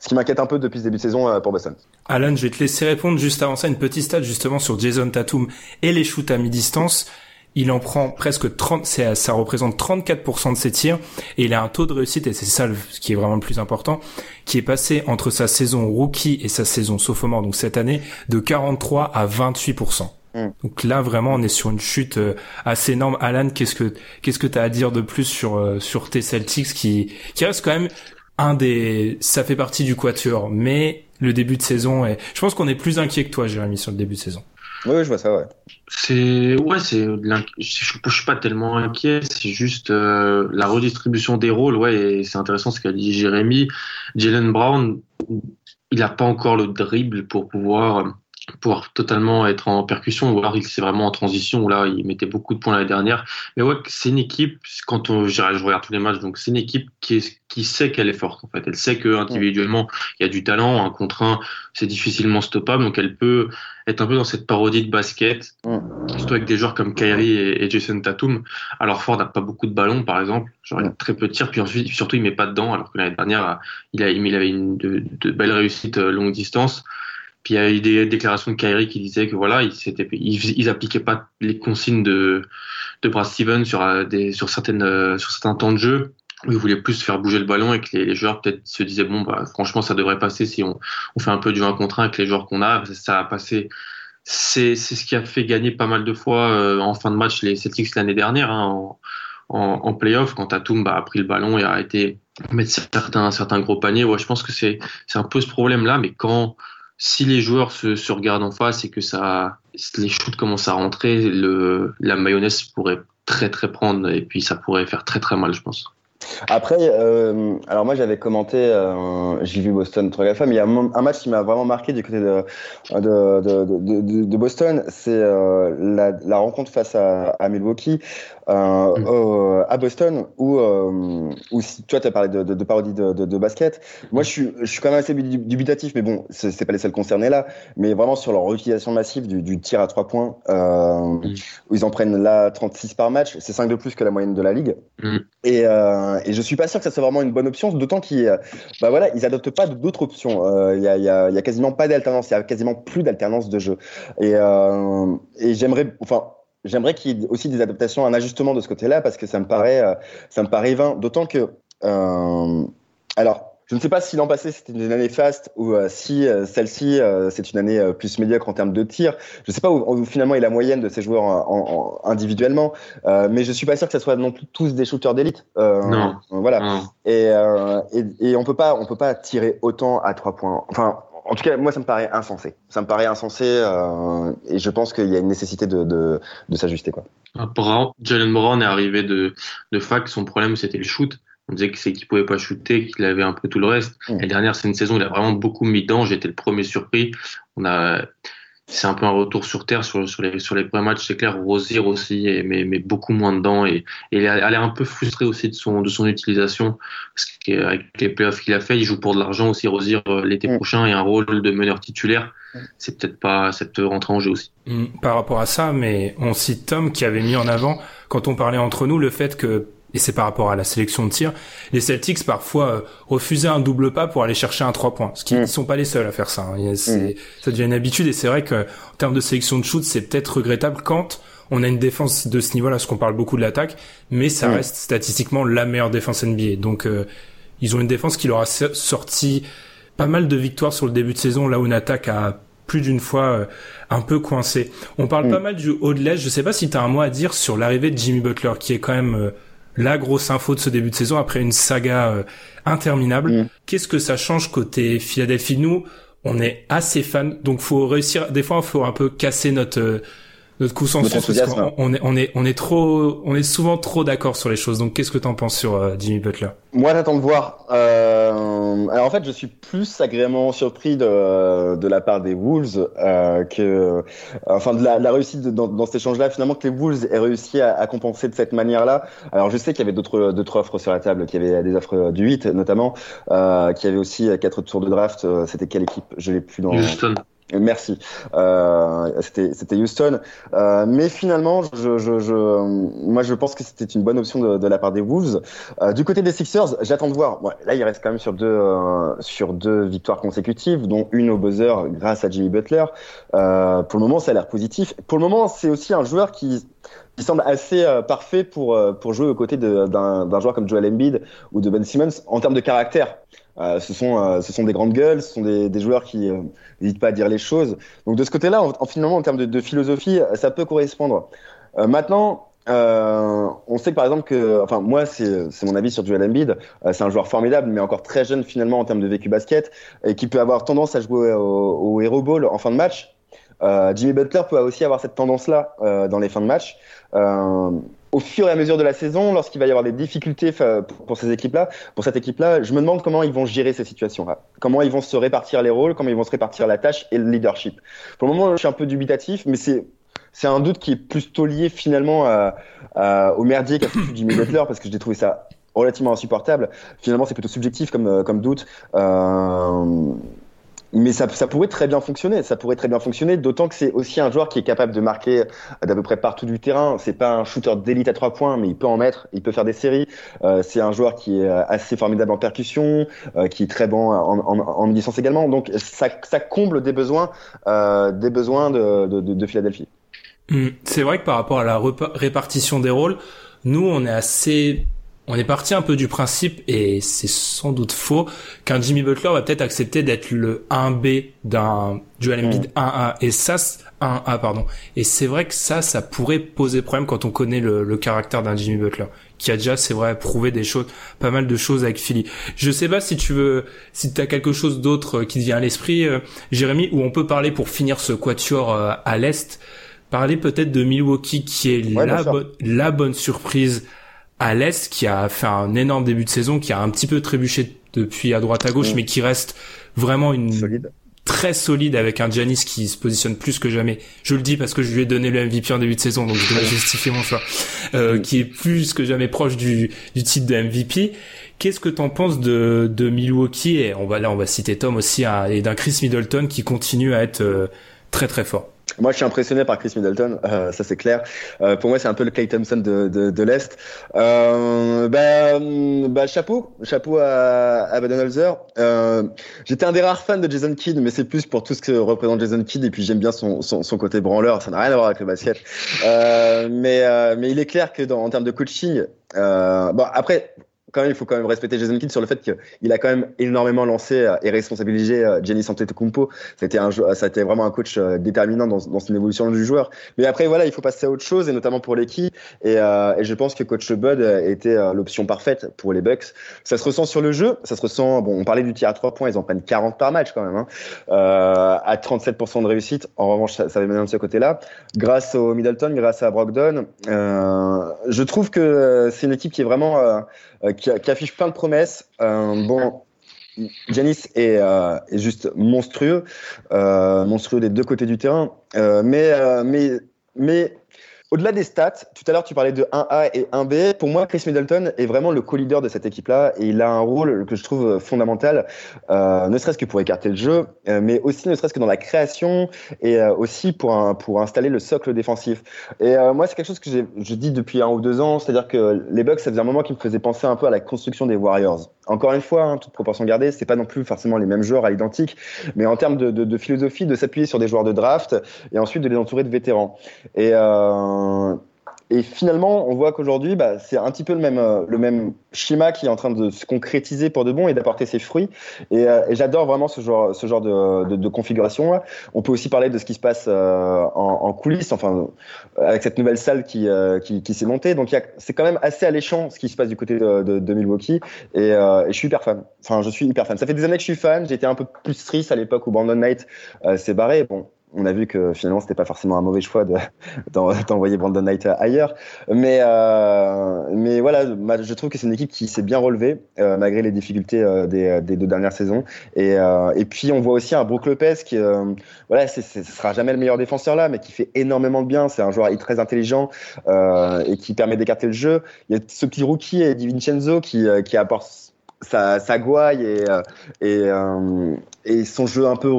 ce qui m'inquiète un peu depuis ce début de saison pour Boston. Alan, je vais te laisser répondre juste avant ça. Une petite stat justement sur Jason Tatum et les shoots à mi-distance. Il en prend presque 30, ça représente 34% de ses tirs, et il a un taux de réussite, et c'est ça ce qui est vraiment le plus important, qui est passé entre sa saison rookie et sa saison sophomore, donc cette année, de 43 à 28%. Donc là, vraiment, on est sur une chute assez énorme. Alan, qu'est-ce que t'as à dire de plus sur tes Celtics qui restent quand même ça fait partie du quatuor, mais le début de saison je pense qu'on est plus inquiet que toi, Jérémy, sur le début de saison. Oui, je vois ça, ouais. Je suis pas tellement inquiet, c'est juste la redistribution des rôles, ouais, et c'est intéressant ce qu'a dit Jérémy. Jalen Brown, il a pas encore le dribble pour pouvoir totalement être en percussion, ou alors c'est vraiment en transition, où là il mettait beaucoup de points l'année dernière. Mais ouais, c'est une équipe, quand je regarde tous les matchs, donc c'est une équipe qui sait qu'elle est forte en fait. Elle sait qu'individuellement il y a du talent, un contre un c'est difficilement stoppable, donc elle peut être un peu dans cette parodie de basket, surtout avec des joueurs comme Kyrie et Jason Tatum. Alors Ford n'a pas beaucoup de ballons par exemple, genre il a très peu de tirs, puis ensuite, surtout il met pas dedans, alors que l'année dernière il avait de belles réussites longue distance. Puis il y a eu des déclarations de Kyrie qui disaient que voilà, ils appliquaient pas les consignes de Brad Stevens sur certains temps de jeu, où ils voulaient plus faire bouger le ballon, et que les joueurs peut-être se disaient franchement ça devrait passer si on fait un peu du 1 contre 1 avec les joueurs qu'on a, ça a passé. C'est ce qui a fait gagner pas mal de fois en fin de match les Celtics l'année dernière, hein, en play-off, quand Tatum a pris le ballon et a arrêté mettre certains gros paniers. Ouais, je pense que c'est un peu ce problème là, mais si les joueurs se regardent en face et que les shoots commencent à rentrer, la mayonnaise pourrait très très prendre, et puis ça pourrait faire très très mal, je pense. Après, alors moi j'avais commenté, j'ai vu Boston 3-4 fois, mais il y a un match qui m'a vraiment marqué du côté de Boston, c'est la rencontre face à Milwaukee à Boston, où si toi t'as parlé de parodie de basket, moi je suis quand même assez dubitatif, mais bon, c'est pas les seuls concernés là, mais vraiment sur leur utilisation massive du tir à 3 points, où ils en prennent là 36 par match, c'est 5 de plus que la moyenne de la ligue, et je suis pas sûr que ça soit vraiment une bonne option, d'autant qu'ils adoptent pas d'autres options. Il y a quasiment pas d'alternance, il y a quasiment plus d'alternance de jeu. Et j'aimerais qu'il y ait aussi des adaptations, un ajustement de ce côté-là, parce que ça me paraît vain, d'autant que alors je ne sais pas si l'an passé c'était une année faste ou si celle-ci c'est une année plus médiocre en termes de tir. Je ne sais pas où finalement est la moyenne de ces joueurs individuellement, mais je ne suis pas sûr que ce soit non plus tous des shooters d'élite. Non. Voilà. Non. Et on peut pas tirer autant à 3 points. Enfin, en tout cas, moi ça me paraît insensé. Et je pense qu'il y a une nécessité de s'ajuster, quoi. Jalen Brown est arrivé de fac. Son problème c'était le shoot. On disait que c'est qu'il pouvait pas shooter, qu'il avait un peu tout le reste. La dernière, c'est une saison où il a vraiment beaucoup mis dedans. J'étais le premier surpris. C'est un peu un retour sur terre sur les premiers matchs, c'est clair. Rozier aussi, mais beaucoup moins dedans. Et il a l'air un peu frustré aussi de son utilisation, parce qu'avec les playoffs qu'il a fait, il joue pour de l'argent aussi. Rozier l'été prochain, et un rôle de meneur titulaire. C'est peut-être pas cette rentrée en jeu aussi. Par rapport à ça, mais on cite Tom qui avait mis en avant, quand on parlait entre nous, le fait que, et c'est par rapport à la sélection de tir, les Celtics parfois refusaient un double pas pour aller chercher un 3 points, ce qui ne sont pas les seuls à faire ça, hein. Ça devient une habitude, et c'est vrai que en termes de sélection de shoot, c'est peut-être regrettable quand on a une défense de ce niveau-là, parce qu'on parle beaucoup de l'attaque, mais ça reste statistiquement la meilleure défense NBA. Donc ils ont une défense qui leur a sorti pas mal de victoires sur le début de saison, là où une attaque a plus d'une fois un peu coincé. On parle pas mal du haut de l'Est. Je sais pas si t'as un mot à dire sur l'arrivée de Jimmy Butler, qui est quand même la grosse info de ce début de saison après une saga interminable. Qu'est-ce que ça change côté Philadelphie? Nous, on est assez fans, donc faut réussir. Des fois, faut un peu casser notre consensus, parce qu'on est souvent trop d'accord sur les choses. Donc, qu'est-ce que t'en penses sur Jimmy Butler? Moi, j'attends de voir. Alors, en fait, je suis plus agréablement surpris de la part des Wolves de la réussite dans cet échange-là. Finalement, que les Wolves aient réussi à compenser de cette manière-là. Alors, je sais qu'il y avait d'autres offres sur la table, qu'il y avait des offres du 8 notamment, qu'il y avait aussi 4 tours de draft. C'était quelle équipe? Je l'ai plus dans. Houston. Merci. C'était Houston. Mais finalement, moi, je pense que c'était une bonne option de la part des Wolves. Du côté des Sixers, j'attends de voir. Ouais, là, il reste quand même sur deux victoires consécutives, dont une au buzzer grâce à Jimmy Butler. Pour le moment, ça a l'air positif. Pour le moment, c'est aussi un joueur qui semble assez parfait pour jouer aux côtés d'un joueur comme Joel Embiid ou de Ben Simmons en termes de caractère. Ce sont des grandes gueules, ce sont des joueurs qui n'hésitent pas à dire les choses. Donc de ce côté-là, finalement, en termes de philosophie, ça peut correspondre. Maintenant, on sait que par exemple moi c'est mon avis sur Joel Embiid, c'est un joueur formidable, mais encore très jeune finalement en termes de vécu basket, et qui peut avoir tendance à jouer au hero ball en fin de match. Jimmy Butler peut aussi avoir cette tendance-là dans les fins de match. Au fur et à mesure de la saison, lorsqu'il va y avoir des difficultés pour ces équipes-là, pour cette équipe-là, je me demande comment ils vont gérer ces situations-là, comment ils vont se répartir les rôles, comment ils vont se répartir la tâche et le leadership. Pour le moment, je suis un peu dubitatif, mais c'est un doute qui est plutôt lié finalement au merdier qu'a foutu Jimmy Butler, parce que j'ai trouvé ça relativement insupportable. Finalement, c'est plutôt subjectif comme doute. Mais ça pourrait très bien fonctionner. Ça pourrait très bien fonctionner, d'autant que c'est aussi un joueur qui est capable de marquer d'à peu près partout du terrain. C'est pas un shooter d'élite à 3 points, mais il peut en mettre, il peut faire des séries. C'est un joueur qui est assez formidable en percussion, qui est très bon en mi-distance également. Donc ça comble des besoins de Philadelphie. C'est vrai que par rapport à la répartition des rôles, nous on est parti un peu du principe, et c'est sans doute faux, qu'un Jimmy Butler va peut-être accepter d'être le 1B d'un Joel Embiid 1A. Et c'est vrai que ça pourrait poser problème quand on connaît le caractère d'un Jimmy Butler, qui a déjà, c'est vrai, prouvé pas mal de choses avec Philly. Je sais pas si t'as quelque chose d'autre qui te vient à l'esprit, Jérémy, où on peut parler pour finir ce quatuor à l'Est. Parler peut-être de Milwaukee, qui est la bonne surprise à l'Est, qui a fait un énorme début de saison, qui a un petit peu trébuché depuis à droite à gauche, mais qui reste vraiment très solide, avec un Giannis qui se positionne plus que jamais. Je le dis parce que je lui ai donné le MVP en début de saison, donc je dois justifier mon choix, qui est plus que jamais proche du titre de MVP. Qu'est-ce que t'en penses de Milwaukee? Et on va citer Tom aussi, et d'un Chris Middleton qui continue à être très très fort. Moi, je suis impressionné par Chris Middleton, ça c'est clair. Pour moi, c'est un peu le Klay Thompson de l'Est. Chapeau à Budenholzer. J'étais un des rares fans de Jason Kidd, mais c'est plus pour tout ce que représente Jason Kidd, et puis j'aime bien son côté branleur. Ça n'a rien à voir avec le basket. Mais il est clair que en termes de coaching, après. Il faut quand même respecter Jason Kidd sur le fait qu'il a quand même énormément lancé et responsabilisé Giannis Antetokounmpo. Ça a été vraiment un coach déterminant dans son évolution du joueur. Mais après, il faut passer à autre chose, et notamment pour l'équipe. Et je pense que coach Bud était l'option parfaite pour les Bucks. Ça se ressent sur le jeu. Ça se ressent. On parlait du tir à 3 points. Ils en prennent 40 par match quand même, hein. À 37% de réussite. En revanche, ça va bien de ce côté-là. Grâce au Middleton, grâce à Brogdon, je trouve que c'est une équipe qui est vraiment qui affiche plein de promesses. Giannis est juste monstrueux des deux côtés du terrain. Mais au-delà des stats, tout à l'heure tu parlais de 1A et 1B. Pour moi, Chris Middleton est vraiment le co-leader de cette équipe-là, et il a un rôle que je trouve fondamental, ne serait-ce que pour écarter le jeu, mais aussi ne serait-ce que dans la création, et aussi pour installer le socle défensif. Et moi, c'est quelque chose que je dis depuis 1 ou 2 ans, c'est-à-dire que les Bucks, ça faisait un moment qu'ils me faisaient penser un peu à la construction des Warriors. Encore une fois, toute proportion gardée, c'est pas non plus forcément les mêmes joueurs à l'identique, mais en termes de philosophie, de s'appuyer sur des joueurs de draft et ensuite de les entourer de vétérans. Et Et finalement, on voit qu'aujourd'hui, c'est un petit peu le même schéma qui est en train de se concrétiser pour de bon et d'apporter ses fruits. Et j'adore vraiment ce genre de configuration. On peut aussi parler de ce qui se passe en coulisses, enfin, avec cette nouvelle salle qui s'est montée. Donc, c'est quand même assez alléchant ce qui se passe du côté de Milwaukee. Et je suis hyper fan. Enfin, je suis hyper fan. Ça fait des années que je suis fan. J'étais un peu plus triste à l'époque où Brandon Knight s'est barré. Bon. On a vu que finalement, c'était pas forcément un mauvais choix d'envoyer Brandon Knight ailleurs. Mais voilà, je trouve que c'est une équipe qui s'est bien relevée malgré les difficultés des deux dernières saisons. Et puis, on voit aussi un Brook Lopez qui, voilà, ce sera jamais le meilleur défenseur là, mais qui fait énormément de bien. C'est un joueur très intelligent et qui permet d'écarter le jeu. Il y a ce petit rookie, Eddie Vincenzo, qui apporte sa gouaille et son jeu un peu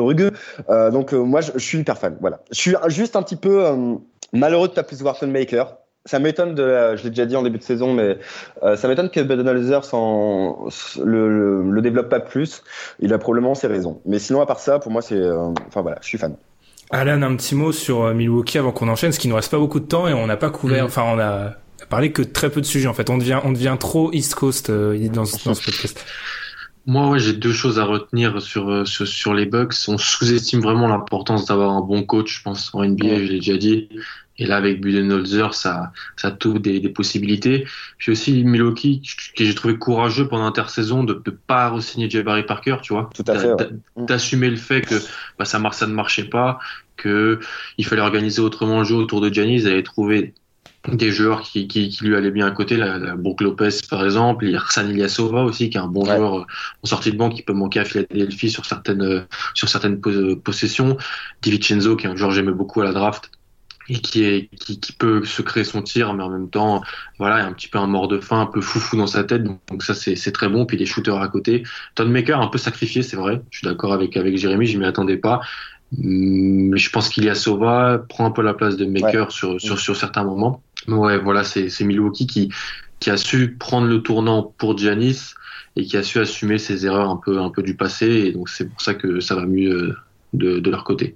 rugueux. Donc moi je suis hyper fan. Voilà, je suis juste un petit peu malheureux de pas plus voir Thonmaker. Ça m'étonne je l'ai déjà dit en début de saison, mais ça m'étonne que Budenholzer le développe pas plus. Il a probablement ses raisons. Mais sinon à part ça, pour moi c'est enfin voilà, je suis fan. Alan, un petit mot sur Milwaukee avant qu'on enchaîne, parce qu'il nous reste pas beaucoup de temps et on n'a pas couvert. Enfin on a parler que de très peu de sujets en fait. On devient trop East Coast dans ce podcast. Moi, ouais, j'ai deux choses à retenir sur les Bucks. On sous-estime vraiment l'importance d'avoir un bon coach, je pense, en NBA, je l'ai déjà dit. Et là, avec Budenholzer, ça t'ouvre des possibilités. Puis aussi, Milwaukee, que j'ai trouvé courageux pendant l'intersaison de ne pas re-signer Jabari Parker, tu vois. Tout à fait. Ouais. D'assumer le fait que ça ne marchait pas, que il fallait organiser autrement le jeu autour de Giannis. Ils avaient trouvé des joueurs qui lui allaient bien à côté, la Brook Lopez par exemple, il y a Ersan Ilyasova aussi qui est un bon joueur en sortie de banque qui peut manquer à Philadelphie sur certaines possessions, DiVincenzo qui est un joueur que j'aimais beaucoup à la draft et qui peut se créer son tir, mais en même temps voilà, il y a un petit peu un mort de faim, un peu foufou dans sa tête, donc ça c'est très bon. Puis les shooters à côté, Thonmaker un peu sacrifié, c'est vrai, je suis d'accord avec Jérémy, je m'y attendais pas. Mais je pense qu'Ilyasova prend un peu la place de Maker sur certains moments. Mais ouais, voilà, c'est Milwaukee qui a su prendre le tournant pour Giannis et qui a su assumer ses erreurs un peu du passé. Et donc c'est pour ça que ça va mieux de leur côté.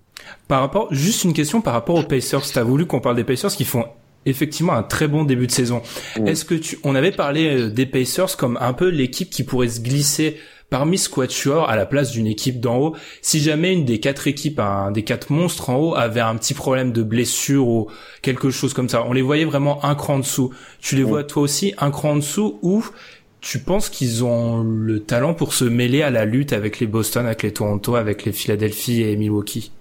Juste une question par rapport aux Pacers. T'as voulu qu'on parle des Pacers qui font effectivement un très bon début de saison. Est-ce que on avait parlé des Pacers comme un peu l'équipe qui pourrait se glisser parmi ce quatuor à la place d'une équipe d'en haut, si jamais une des quatre équipes, un des quatre monstres en haut avait un petit problème de blessure ou quelque chose comme ça, on les voyait vraiment un cran en dessous. Tu les vois toi aussi un cran en dessous, ou tu penses qu'ils ont le talent pour se mêler à la lutte avec les Boston, avec les Toronto, avec les Philadelphie et Milwaukee?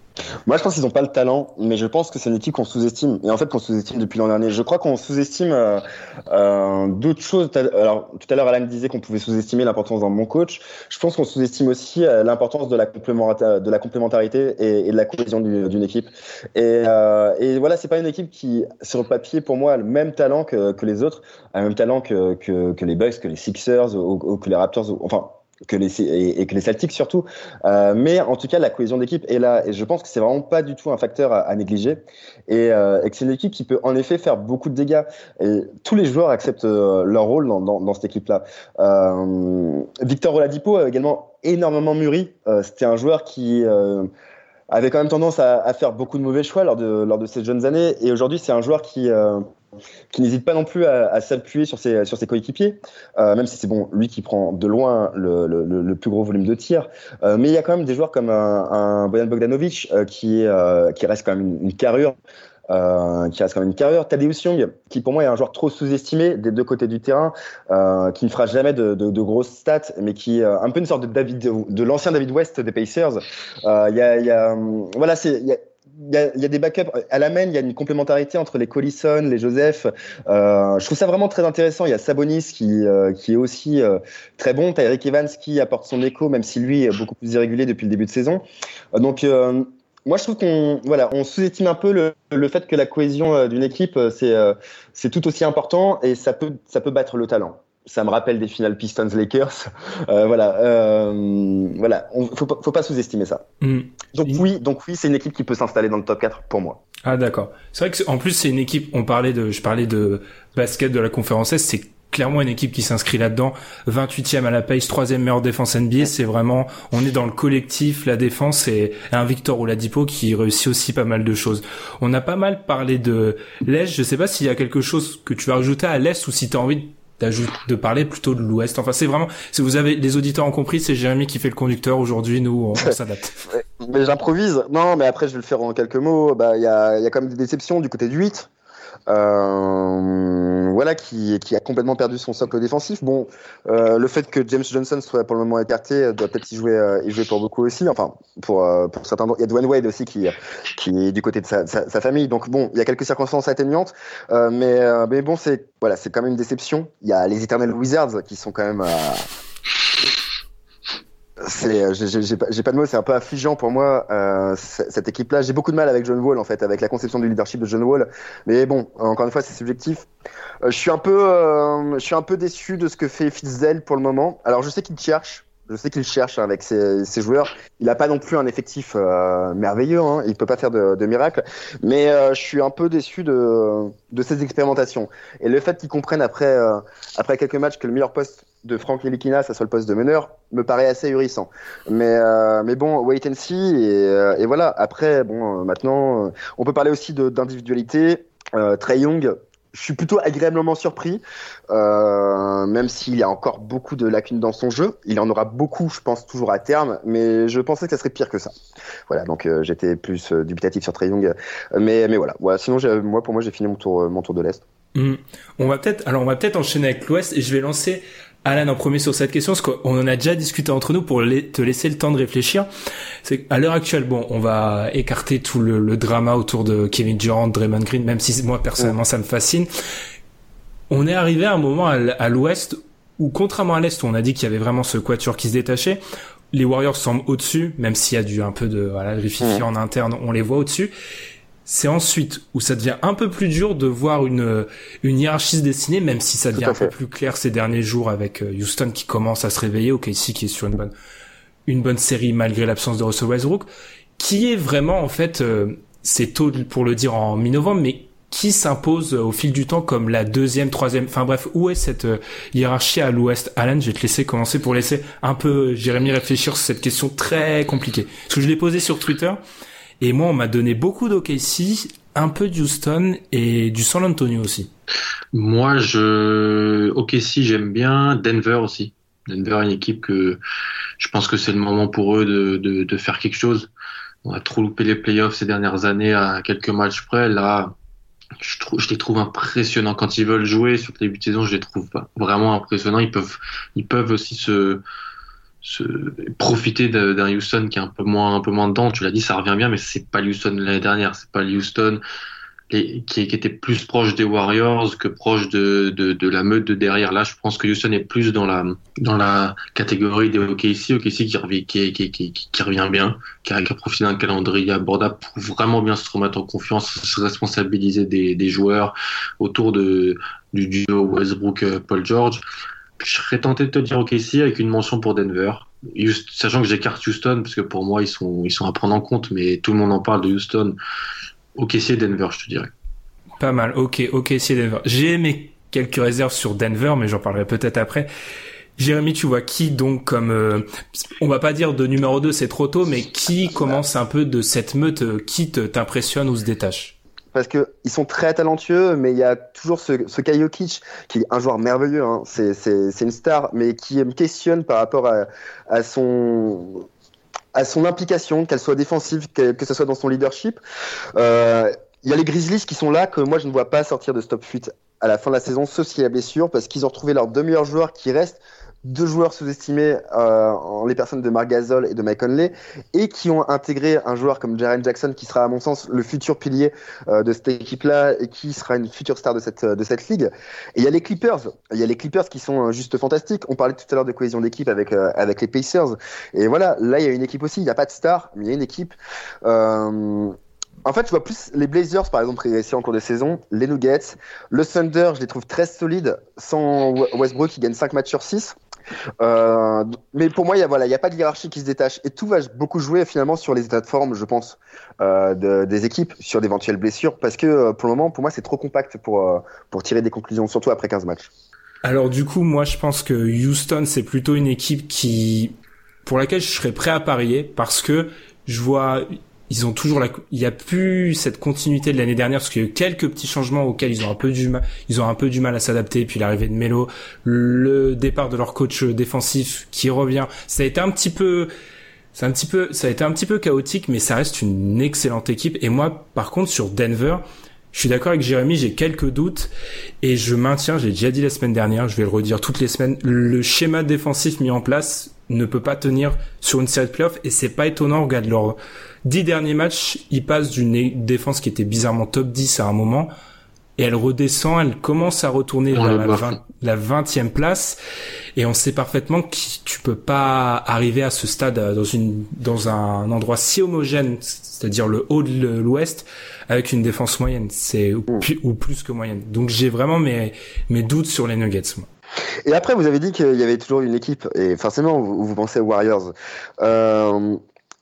Moi, je pense qu'ils n'ont pas le talent, mais je pense que c'est une équipe qu'on sous-estime. Et en fait, qu'on sous-estime depuis l'an dernier. Je crois qu'on sous-estime d'autres choses. Alors, tout à l'heure, Alan disait qu'on pouvait sous-estimer l'importance d'un bon coach. Je pense qu'on sous-estime aussi l'importance de la complémentarité et de la cohésion d'une équipe. Et voilà, c'est pas une équipe qui, sur le papier, pour moi, a le même talent que les autres, a le même talent que les Bucks, que les Sixers ou que les Raptors. Enfin. Que les Celtics surtout, mais en tout cas la cohésion d'équipe est là et je pense que c'est vraiment pas du tout un facteur à négliger et que c'est une équipe qui peut en effet faire beaucoup de dégâts et tous les joueurs acceptent leur rôle dans cette équipe là. Victor Oladipo a également énormément mûri, c'était un joueur qui avait quand même tendance à faire beaucoup de mauvais choix lors de ses jeunes années et aujourd'hui c'est un joueur qui n'hésite pas non plus à s'appuyer sur ses coéquipiers, même si c'est bon lui qui prend de loin le plus gros volume de tir, mais il y a quand même des joueurs comme un Bojan Bogdanovic qui reste quand même une carrure. Tadeusz Young, qui pour moi est un joueur trop sous-estimé des deux côtés du terrain, qui ne fera jamais de grosses stats, mais qui un peu une sorte de l'ancien David West des Pacers. Il y a des backups à la main, il y a une complémentarité entre les Collison, les Joseph. Je trouve ça vraiment très intéressant. Il y a Sabonis qui est aussi très bon. Tyreek Evans qui apporte son écho, même si lui est beaucoup plus irrégulier depuis le début de saison. Donc moi je trouve qu'on sous-estime un peu le fait que la cohésion d'une équipe c'est tout aussi important et ça peut battre le talent. Ça me rappelle des finales Pistons-Lakers. Faut pas sous-estimer ça. Donc oui, c'est une équipe qui peut s'installer dans le top 4 pour moi. Ah d'accord. C'est vrai que en plus c'est une équipe. Je parlais de basket de la conférence Est, c'est clairement une équipe qui s'inscrit là-dedans. 28e à la pace, 3e meilleure défense NBA, c'est vraiment, on est dans le collectif, la défense, et un Victor Oladipo qui réussit aussi pas mal de choses. On a pas mal parlé de l'Est, je sais pas s'il y a quelque chose que tu as rajouté à l'Est ou si t'as envie de parler plutôt de l'Ouest. Enfin, c'est vraiment, si vous avez, les auditeurs ont compris, c'est Jérémy qui fait le conducteur aujourd'hui, nous, on s'adapte. Mais j'improvise. Non, mais après, je vais le faire en quelques mots. Bah, il y a quand même des déceptions du côté du 8. Voilà, qui a complètement perdu son socle défensif. Bon, le fait que James Johnson soit pour le moment écarté doit peut-être y jouer pour beaucoup aussi. Enfin, pour certains, il y a Dwayne Wade aussi qui est du côté de sa famille. Donc bon, il y a quelques circonstances atténuantes, mais bon, c'est quand même une déception. Il y a les Eternal Wizards qui sont quand même. J'ai pas de mots, c'est un peu affligeant pour moi, cette équipe-là. J'ai beaucoup de mal avec John Wall, en fait, avec la conception du leadership de John Wall. Mais bon, encore une fois, c'est subjectif. Je suis un peu déçu de ce que fait Fitzdale pour le moment. Alors, je sais qu'il cherche avec ses joueurs. Il n'a pas non plus un effectif merveilleux, hein. Il peut pas faire de miracle. Mais je suis un peu déçu de ces expérimentations. Et le fait qu'ils comprennent après quelques matchs que le meilleur poste de Franck Ntilikina, ça soit le poste de meneur, me paraît assez ahurissant. Mais bon, wait and see. Et voilà. Après, bon, maintenant, on peut parler aussi d'individualité. Trae Young. Je suis plutôt agréablement surpris, même s'il y a encore beaucoup de lacunes dans son jeu. Il en aura beaucoup, je pense, toujours à terme, mais je pensais que ça serait pire que ça. Voilà, donc j'étais plus dubitatif sur Trae Young, mais voilà. Sinon, pour moi, j'ai fini mon tour de l'Est. Mmh. On va peut-être enchaîner avec l'Ouest, et je vais lancer Alan en premier sur cette question, parce qu'on en a déjà discuté entre nous pour te laisser le temps de réfléchir. C'est à l'heure actuelle, bon, on va écarter tout le drama autour de Kevin Durant, Draymond Green, même si moi personnellement ça me fascine. On est arrivé à un moment à l'Ouest où, contrairement à l'Est où on a dit qu'il y avait vraiment ce quatuor qui se détachait, les Warriors semblent au-dessus, même s'il y a un peu de rififi en interne, on les voit au-dessus. C'est ensuite où ça devient un peu plus dur de voir une hiérarchie se dessiner, même si ça devient un peu plus clair ces derniers jours avec Houston qui commence à se réveiller, OKC qui est sur une bonne série malgré l'absence de Russell Westbrook, qui est vraiment, en fait, c'est tôt pour le dire en mi-novembre, mais qui s'impose au fil du temps comme la deuxième, troisième, enfin bref, où est cette hiérarchie à l'Ouest? Alan, je vais te laisser commencer pour laisser un peu Jérémy réfléchir sur cette question très compliquée. Parce que je l'ai posée sur Twitter. Et moi, on m'a donné beaucoup d'OKC, un peu d'Houston et du San Antonio aussi. Moi, OKC, j'aime bien. Denver aussi. Denver est une équipe que je pense que c'est le moment pour eux de faire quelque chose. On a trop loupé les playoffs ces dernières années à quelques matchs près. Là, je les trouve impressionnants. Quand ils veulent jouer sur le début de saison, je les trouve vraiment impressionnants. Ils peuvent aussi se profiter d'un Houston qui est un peu moins dedans. Tu l'as dit, ça revient bien, mais c'est pas Houston l'année dernière, c'est pas Houston qui était plus proche des Warriors que proche de la meute de derrière. Là, je pense que Houston est plus dans la catégorie des OKC qui revient bien, qui a profité d'un calendrier abordable pour vraiment bien se remettre en confiance, se responsabiliser des joueurs autour du duo Westbrook-Paul George. Je serais tenté de te dire OK ici avec une mention pour Denver, sachant que j'écarte Houston parce que pour moi ils sont à prendre en compte, mais tout le monde en parle de Houston. OK ici et Denver, je te dirais. Pas mal. OK ici et Denver. J'ai aimé quelques réserves sur Denver, mais j'en parlerai peut-être après. Jérémy, tu vois qui donc comme on va pas dire de numéro 2, c'est trop tôt, mais qui commence un peu de cette meute, qui t'impressionne ou se détache? Parce que ils sont très talentueux, mais il y a toujours ce Kyle Jokic qui est un joueur merveilleux, hein. C'est une star, mais qui me questionne par rapport à son implication, qu'elle soit défensive, que ce soit dans son leadership. Il y a les Grizzlies qui sont là, que moi je ne vois pas sortir de ce top 8 à la fin de la saison, sauf s'il y a blessure, parce qu'ils ont retrouvé leurs deux meilleurs joueurs qui restent. Deux joueurs sous-estimés en les personnes de Marc Gasol et de Mike Conley, et qui ont intégré un joueur comme Jaren Jackson qui sera à mon sens le futur pilier de cette équipe-là et qui sera une future star de cette ligue. Et il y a les Clippers. Il y a les Clippers qui sont juste fantastiques. On parlait tout à l'heure de cohésion d'équipe avec les Pacers. Et voilà, là il y a une équipe aussi. Il n'y a pas de star, mais il y a une équipe. En fait, je vois plus les Blazers, par exemple, progresser en cours de saison, les Nuggets, le Thunder, je les trouve très solides, sans Westbrook qui gagne 5 matchs sur 6. Mais pour moi, il y a pas de hiérarchie qui se détache, et tout va beaucoup jouer finalement sur les états de forme, je pense, des équipes, sur d'éventuelles blessures, parce que pour le moment, pour moi, c'est trop compact pour tirer des conclusions, surtout après 15 matchs. Alors du coup, moi je pense que Houston, c'est plutôt une équipe qui, pour laquelle je serais prêt à parier, parce que je vois, ils ont toujours il y a plus cette continuité de l'année dernière, parce qu'il y a eu quelques petits changements auxquels ils ont un peu du mal à s'adapter, puis l'arrivée de Melo, le départ de leur coach défensif qui revient, ça a été un petit peu chaotique, mais ça reste une excellente équipe. Et moi, par contre, sur Denver, je suis d'accord avec Jérémy, j'ai quelques doutes, et je maintiens, j'ai déjà dit la semaine dernière, je vais le redire toutes les semaines, le schéma défensif mis en place ne peut pas tenir sur une série de playoffs, et c'est pas étonnant. Regarde leurs 10 derniers matchs, ils passent d'une défense qui était bizarrement top 10 à un moment, et elle redescend, elle commence à retourner vers la 20e place, et on sait parfaitement que tu peux pas arriver à ce stade dans un endroit si homogène, c'est-à-dire le haut de l'Ouest, avec une défense moyenne, ou plus que moyenne. Donc j'ai vraiment mes doutes sur les Nuggets, moi. Et après, vous avez dit qu'il y avait toujours une équipe, et forcément, vous pensez aux Warriors.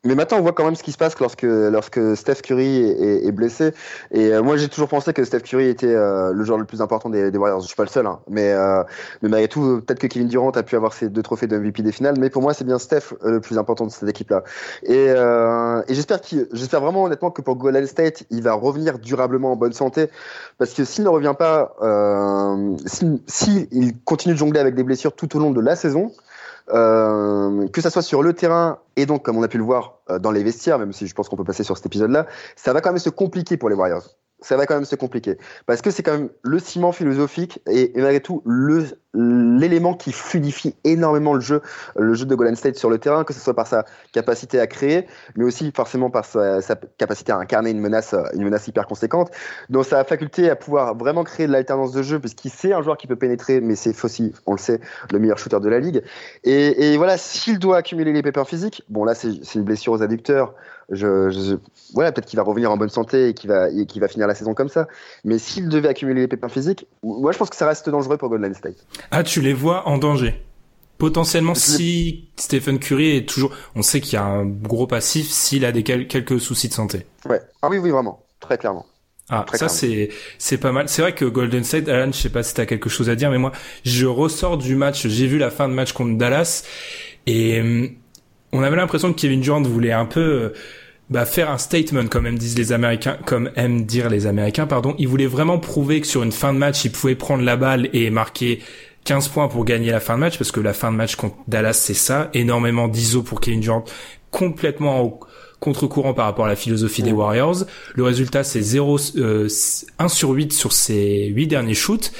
Mais maintenant, on voit quand même ce qui se passe lorsque Steph Curry est blessé. Et moi, j'ai toujours pensé que Steph Curry était le joueur le plus important des Warriors. Je suis pas le seul, hein. Mais malgré tout, peut-être que Kevin Durant a pu avoir ses 2 trophées de MVP des finales. Mais pour moi, c'est bien Steph le plus important de cette équipe-là. Et j'espère vraiment honnêtement que pour Golden State, il va revenir durablement en bonne santé. Parce que s'il ne revient pas, s'il continue de jongler avec des blessures tout au long de la saison, que ça soit sur le terrain et donc comme on a pu le voir dans les vestiaires, même si je pense qu'on peut passer sur cet épisode-là, ça va quand même se compliquer pour les Warriors. Ça va quand même se compliquer parce que c'est quand même le ciment philosophique et malgré tout l'élément qui fluidifie énormément le jeu de Golden State sur le terrain, que ce soit par sa capacité à créer, mais aussi forcément par sa capacité à incarner une menace hyper conséquente, donc sa faculté à pouvoir vraiment créer de l'alternance de jeu, puisqu'il sait un joueur qui peut pénétrer, mais c'est aussi, on le sait, le meilleur shooter de la ligue, et voilà, s'il doit accumuler les pépins physiques, bon là c'est une blessure aux adducteurs, voilà, peut-être qu'il va revenir en bonne santé et qu'il va finir la saison comme ça, mais s'il devait accumuler les pépins physiques, moi je pense que ça reste dangereux pour Golden State. Ah, tu les vois en danger. Potentiellement, si Stephen Curry est toujours... On sait qu'il y a un gros passif s'il a quelques soucis de santé. Ouais. Ah oui, vraiment. Très clairement. Ah, très ça, clairement. C'est pas mal. C'est vrai que Golden State, Alan, je sais pas si t'as quelque chose à dire, mais moi, je ressors du match. J'ai vu la fin de match contre Dallas et on avait l'impression que Kevin Durant voulait un peu... faire un statement, comme aiment dire les Américains, il voulait vraiment prouver que sur une fin de match, il pouvait prendre la balle et marquer 15 points pour gagner la fin de match, parce que la fin de match contre Dallas, c'est ça, énormément d'iso pour Kevin Durant, complètement au contre-courant par rapport à la philosophie des Warriors. Le résultat, c'est 1 sur 8 sur ses 8 derniers shoots,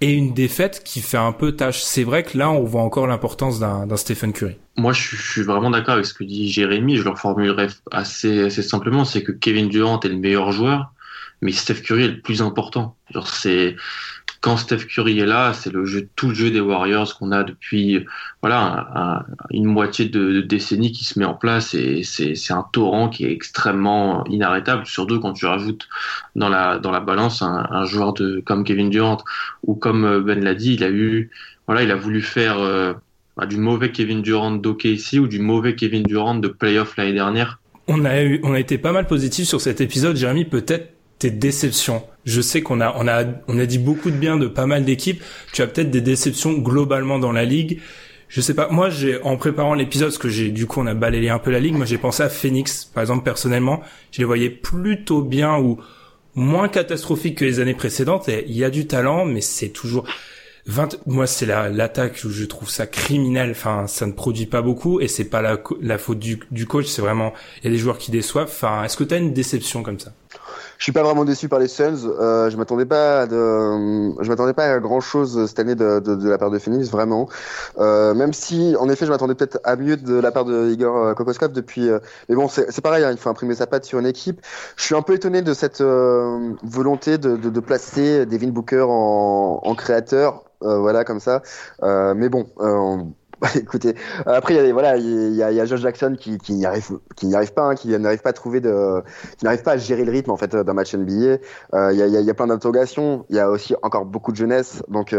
et une défaite qui fait un peu tâche. C'est vrai que là, on voit encore l'importance d'un Stephen Curry. Moi, je suis vraiment d'accord avec ce que dit Jérémy. Je le reformulerai assez simplement. C'est que Kevin Durant est le meilleur joueur, mais Steph Curry est le plus important. Genre, quand Steph Curry est là, c'est tout le jeu des Warriors qu'on a depuis, voilà, une moitié de décennie qui se met en place, et c'est un torrent qui est extrêmement inarrêtable. Surtout quand tu rajoutes dans la balance un joueur comme Kevin Durant, ou comme Ben l'a dit, il a voulu faire du mauvais Kevin Durant d'OKC ou du mauvais Kevin Durant de playoff l'année dernière. On a été pas mal positif sur cet épisode, Jérémy, peut-être tes déceptions. Je sais qu'on a dit beaucoup de bien de pas mal d'équipes. Tu as peut-être des déceptions globalement dans la ligue. Je sais pas. Moi, en préparant l'épisode, parce que on a balayé un peu la ligue. Moi, j'ai pensé à Phoenix, par exemple, personnellement. Je les voyais plutôt bien ou moins catastrophiques que les années précédentes. Et il y a du talent, mais c'est toujours moi, c'est l'attaque où je trouve ça criminel. Enfin, ça ne produit pas beaucoup et c'est pas la faute du coach. C'est vraiment, il y a des joueurs qui déçoivent. Enfin, est-ce que t'as une déception comme ça? Je suis pas vraiment déçu par les Suns. Je m'attendais pas à grand chose cette année de la part de Phoenix, vraiment. Même si, en effet, je m'attendais peut-être à mieux de la part de Igor Kokoskov depuis. Mais bon, c'est pareil, hein, il faut imprimer sa patte sur une équipe. Je suis un peu étonné de cette volonté de placer Devin Booker en créateur, voilà, comme ça. Mais bon. Écoutez, après il y a Josh Jackson qui n'y arrive pas, hein, qui n'arrive pas à gérer le rythme en fait d'un match NBA. Il y a plein d'interrogations, il y a aussi encore beaucoup de jeunesse, donc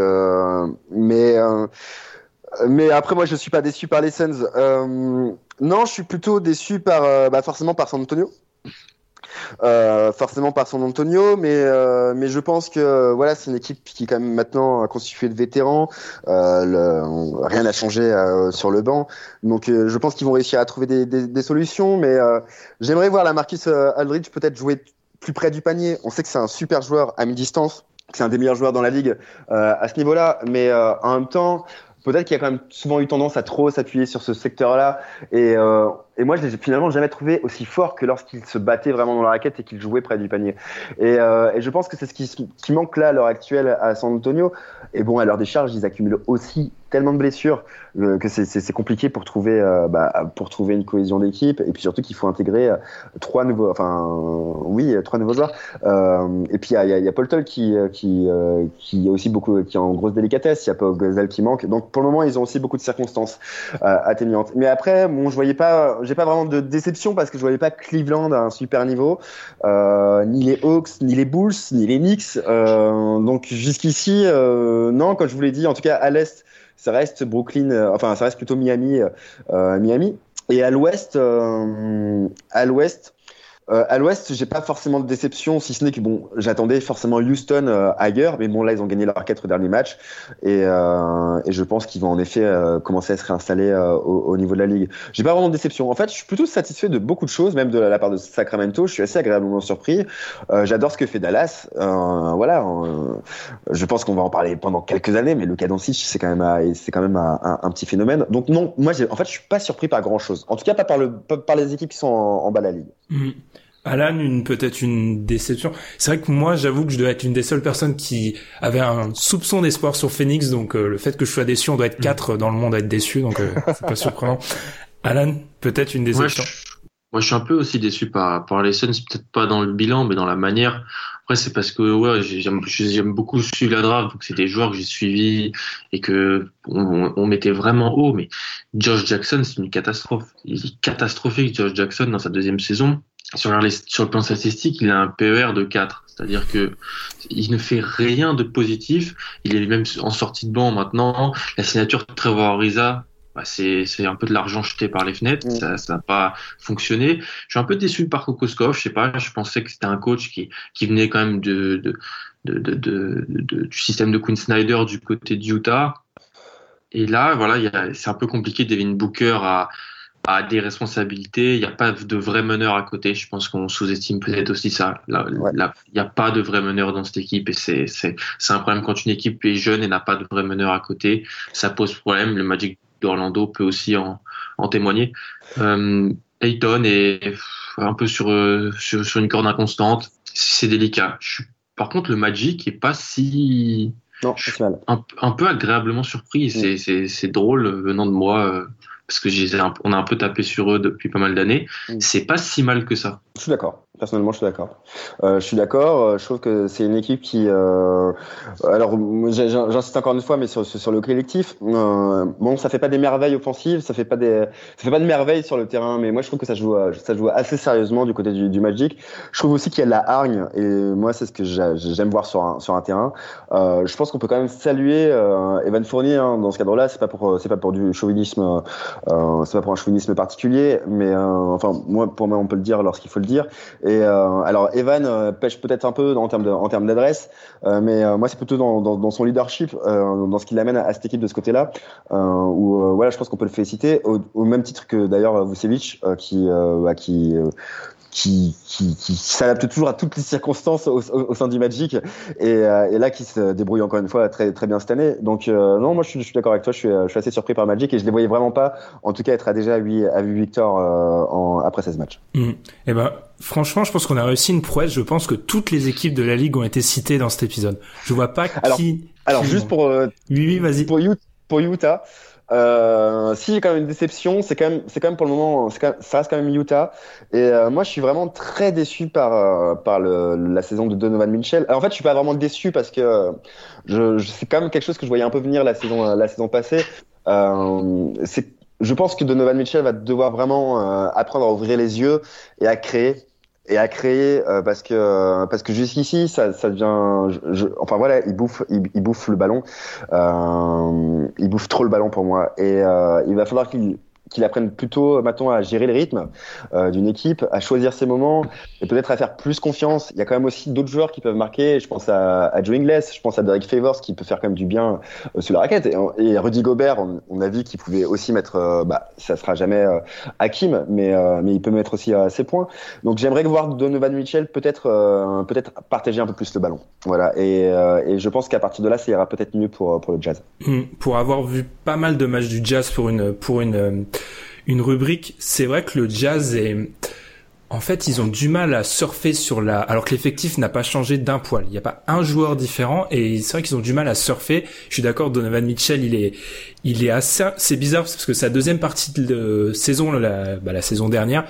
mais après moi je suis pas déçu par les Suns. Non, je suis plutôt déçu par forcément par San Antonio. forcément par son Antonio, mais je pense que voilà, c'est une équipe qui est quand même maintenant constituée de vétérans, rien n'a changé sur le banc, donc je pense qu'ils vont réussir à trouver des solutions, mais j'aimerais voir la Marcus Aldridge peut-être jouer plus près du panier. On sait que c'est un super joueur à mi-distance, que c'est un des meilleurs joueurs dans la ligue à ce niveau-là, mais en même temps, peut-être qu'il y a quand même souvent eu tendance à trop s'appuyer sur ce secteur-là, et moi je les ai finalement jamais trouvés aussi forts que lorsqu'ils se battaient vraiment dans la raquette et qu'ils jouaient près du panier, et je pense que c'est ce qui manque là à l'heure actuelle à San Antonio. Et bon, à leur décharge, ils accumulent aussi tellement de blessures que c'est compliqué pour trouver une cohésion d'équipe, et puis surtout qu'il faut intégrer trois nouveaux joueurs, et puis il y a Paul Toll qui a aussi beaucoup, qui est en grosse délicatesse, il y a Pau Gasol qui manque, donc pour le moment ils ont aussi beaucoup de circonstances atténuantes. Mais après, bon, j'ai pas vraiment de déception parce que je voyais pas Cleveland à un super niveau, ni les Hawks, ni les Bulls, ni les Knicks, donc jusqu'ici non, comme je vous l'ai dit, en tout cas à l'est ça reste Brooklyn, ça reste plutôt Miami. Et à l'ouest, j'ai pas forcément de déception, si ce n'est que bon, j'attendais forcément Houston ailleurs, mais bon, là ils ont gagné leurs 4 derniers matchs, et je pense qu'ils vont en effet commencer à se réinstaller au niveau de la ligue. J'ai pas vraiment de déception. En fait, je suis plutôt satisfait de beaucoup de choses, même de la part de Sacramento. Je suis assez agréablement surpris. J'adore ce que fait Dallas. Je pense qu'on va en parler pendant quelques années, mais Luka Doncic, c'est quand même un petit phénomène. Donc non, moi, je suis pas surpris par grand chose. En tout cas, pas par les équipes qui sont en bas de la ligue. Mmh. Alan, peut-être une déception. C'est vrai que moi, j'avoue que je dois être une des seules personnes qui avait un soupçon d'espoir sur Phoenix, donc le fait que je sois déçu, on doit être 4 dans le monde à être déçu, donc c'est pas surprenant. Alan, peut-être une déception. Moi, je suis un peu aussi déçu par les Suns, peut-être pas dans le bilan, mais dans la manière. Après, c'est parce que j'aime beaucoup suivre la draft, donc c'est des joueurs que j'ai suivis et que on mettait vraiment haut. Mais Josh Jackson, c'est une catastrophe. Il est catastrophique, Josh Jackson, dans sa deuxième saison. Sur le plan statistique, il a un PER de 4. C'est-à-dire que il ne fait rien de positif. Il est même en sortie de banc maintenant. La signature de Trevor Ariza, c'est un peu de l'argent jeté par les fenêtres. Ça n'a pas fonctionné. Je suis un peu déçu par Kokoskov. Je sais pas. Je pensais que c'était un coach qui venait quand même du système de Quinn Snyder du côté de Utah. Et là, voilà, c'est un peu compliqué. Devin Booker a des responsabilités, il n'y a pas de vrai meneur à côté, je pense qu'on sous-estime peut-être aussi ça, il n'y a pas de vrai meneur dans cette équipe, et c'est un problème quand une équipe est jeune et n'a pas de vrai meneur à côté, ça pose problème, le Magic d'Orlando peut aussi en témoigner. Payton est un peu sur une corde inconstante, c'est délicat. Par contre, le Magic n'est pas si... Non, je suis un peu agréablement surpris, c'est drôle venant de moi... parce que on a un peu tapé sur eux depuis pas mal d'années, c'est pas si mal que ça. Je suis d'accord. Personnellement, je suis d'accord. Je trouve que c'est une équipe qui... Alors, j'insiste encore une fois, mais sur le collectif, ça fait pas des merveilles offensives, ça fait pas de merveilles sur le terrain, mais moi, je trouve que ça joue assez sérieusement du côté du Magic. Je trouve aussi qu'il y a de la hargne, et moi, c'est ce que j'aime voir sur un terrain. Je pense qu'on peut quand même saluer Evan Fournier, hein, dans ce cadre-là. C'est pas pour du chauvinisme, c'est pas pour un chauvinisme particulier, mais pour moi, on peut le dire lorsqu'il faut le dire. Et alors Evan pêche peut-être un peu en termes d'adresse, mais moi c'est plutôt dans son leadership, dans ce qu'il amène à cette équipe de ce côté-là, où je pense qu'on peut le féliciter au même titre que d'ailleurs Vucevic, qui s'adapte toujours à toutes les circonstances au sein du Magic, et là qui se débrouille encore une fois très très bien cette année. Donc non, moi je suis d'accord avec toi, je suis assez surpris par Magic, et je les voyais vraiment pas, en tout cas, être déjà à 8 victoires après 16 matchs. Et ben franchement, je pense qu'on a réussi une prouesse. Je pense que toutes les équipes de la ligue ont été citées dans cet épisode. Je vois pas qui. Alors juste pour vas-y. Pour Utah. Si il y a quand même une déception, c'est quand même pour le moment, ça reste quand même Utah. Et moi, je suis vraiment très déçu par la saison de Donovan Mitchell. Alors, en fait, je suis pas vraiment déçu parce que c'est quand même quelque chose que je voyais un peu venir la saison passée. Je pense que Donovan Mitchell va devoir vraiment apprendre à ouvrir les yeux et à créer. Parce que jusqu'ici ça devient il bouffe le ballon, il bouffe trop le ballon pour moi, et il va falloir qu'il qu'il apprenne plutôt maintenant à gérer le rythme d'une équipe, à choisir ses moments et peut-être à faire plus confiance. Il y a quand même aussi d'autres joueurs qui peuvent marquer. Je pense à Joe Ingles, je pense à Derek Favors qui peut faire quand même du bien sur la raquette. Et Rudy Gobert, on a vu qu'il pouvait aussi mettre, ça sera jamais Hakim, mais il peut mettre aussi ses points. Donc j'aimerais voir Donovan Mitchell peut-être partager un peu plus le ballon. Voilà. Et je pense qu'à partir de là, ça ira peut-être mieux pour le Jazz. Pour avoir vu pas mal de matchs du Jazz pour une rubrique, c'est vrai que le Jazz est... En fait, ils ont du mal à surfer sur la... Alors que l'effectif n'a pas changé d'un poil. Il n'y a pas un joueur différent et c'est vrai qu'ils ont du mal à surfer. Je suis d'accord, Donovan Mitchell, il est assez... C'est bizarre parce que sa deuxième partie de saison, la saison dernière,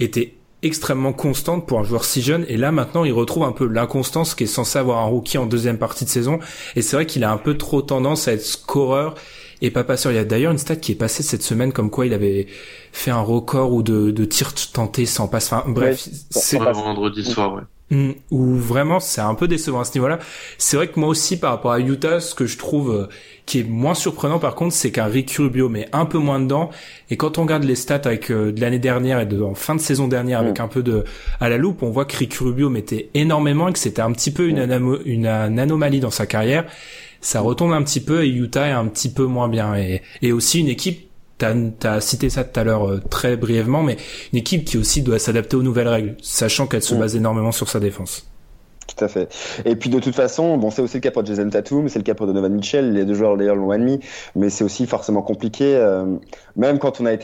était extrêmement constante pour un joueur si jeune, et là maintenant il retrouve un peu l'inconstance qui est censé avoir un rookie en deuxième partie de saison, et c'est vrai qu'il a un peu trop tendance à être scoreur et pas passeur. Il y a d'ailleurs une stat qui est passée cette semaine comme quoi il avait fait un record ou de tirs tentés sans passe, enfin bref, ouais, c'est vendredi soir, ouais. Ou vraiment c'est un peu décevant à ce niveau-là. C'est vrai que moi aussi par rapport à Utah, ce que je trouve qui est moins surprenant par contre, c'est qu'un Rick Rubio met un peu moins dedans, et quand on regarde les stats avec de l'année dernière et de en fin de saison dernière avec un peu de à la loupe, on voit que Rick Rubio mettait énormément et que c'était un petit peu une anomalie dans sa carrière. Ça retombe un petit peu et Utah est un petit peu moins bien, et aussi une équipe, t'as cité ça tout à l'heure très brièvement, mais une équipe qui aussi doit s'adapter aux nouvelles règles, sachant qu'elle se base énormément sur sa défense. Tout à fait. Et puis de toute façon, bon, c'est aussi le cas pour Jason Tatum, c'est le cas pour Donovan Mitchell, les deux joueurs d'ailleurs l'ont admis, mais c'est aussi forcément compliqué. Même quand on est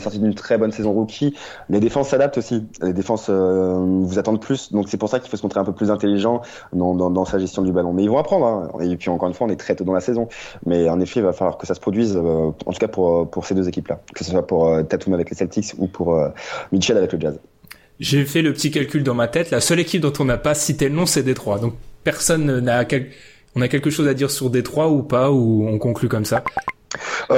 sorti d'une très bonne saison rookie, les défenses s'adaptent aussi. Les défenses vous attendent plus, donc c'est pour ça qu'il faut se montrer un peu plus intelligent dans sa gestion du ballon. Mais ils vont apprendre, hein. Et puis encore une fois, on est très tôt dans la saison, mais en effet, il va falloir que ça se produise, en tout cas pour ces deux équipes-là, que ce soit pour Tatum avec les Celtics ou pour Mitchell avec le Jazz. J'ai fait le petit calcul dans ma tête. La seule équipe dont on n'a pas cité le nom, c'est Détroit. Donc, personne n'a... On a quelque chose à dire sur Détroit ou pas, ou on conclut comme ça? Pour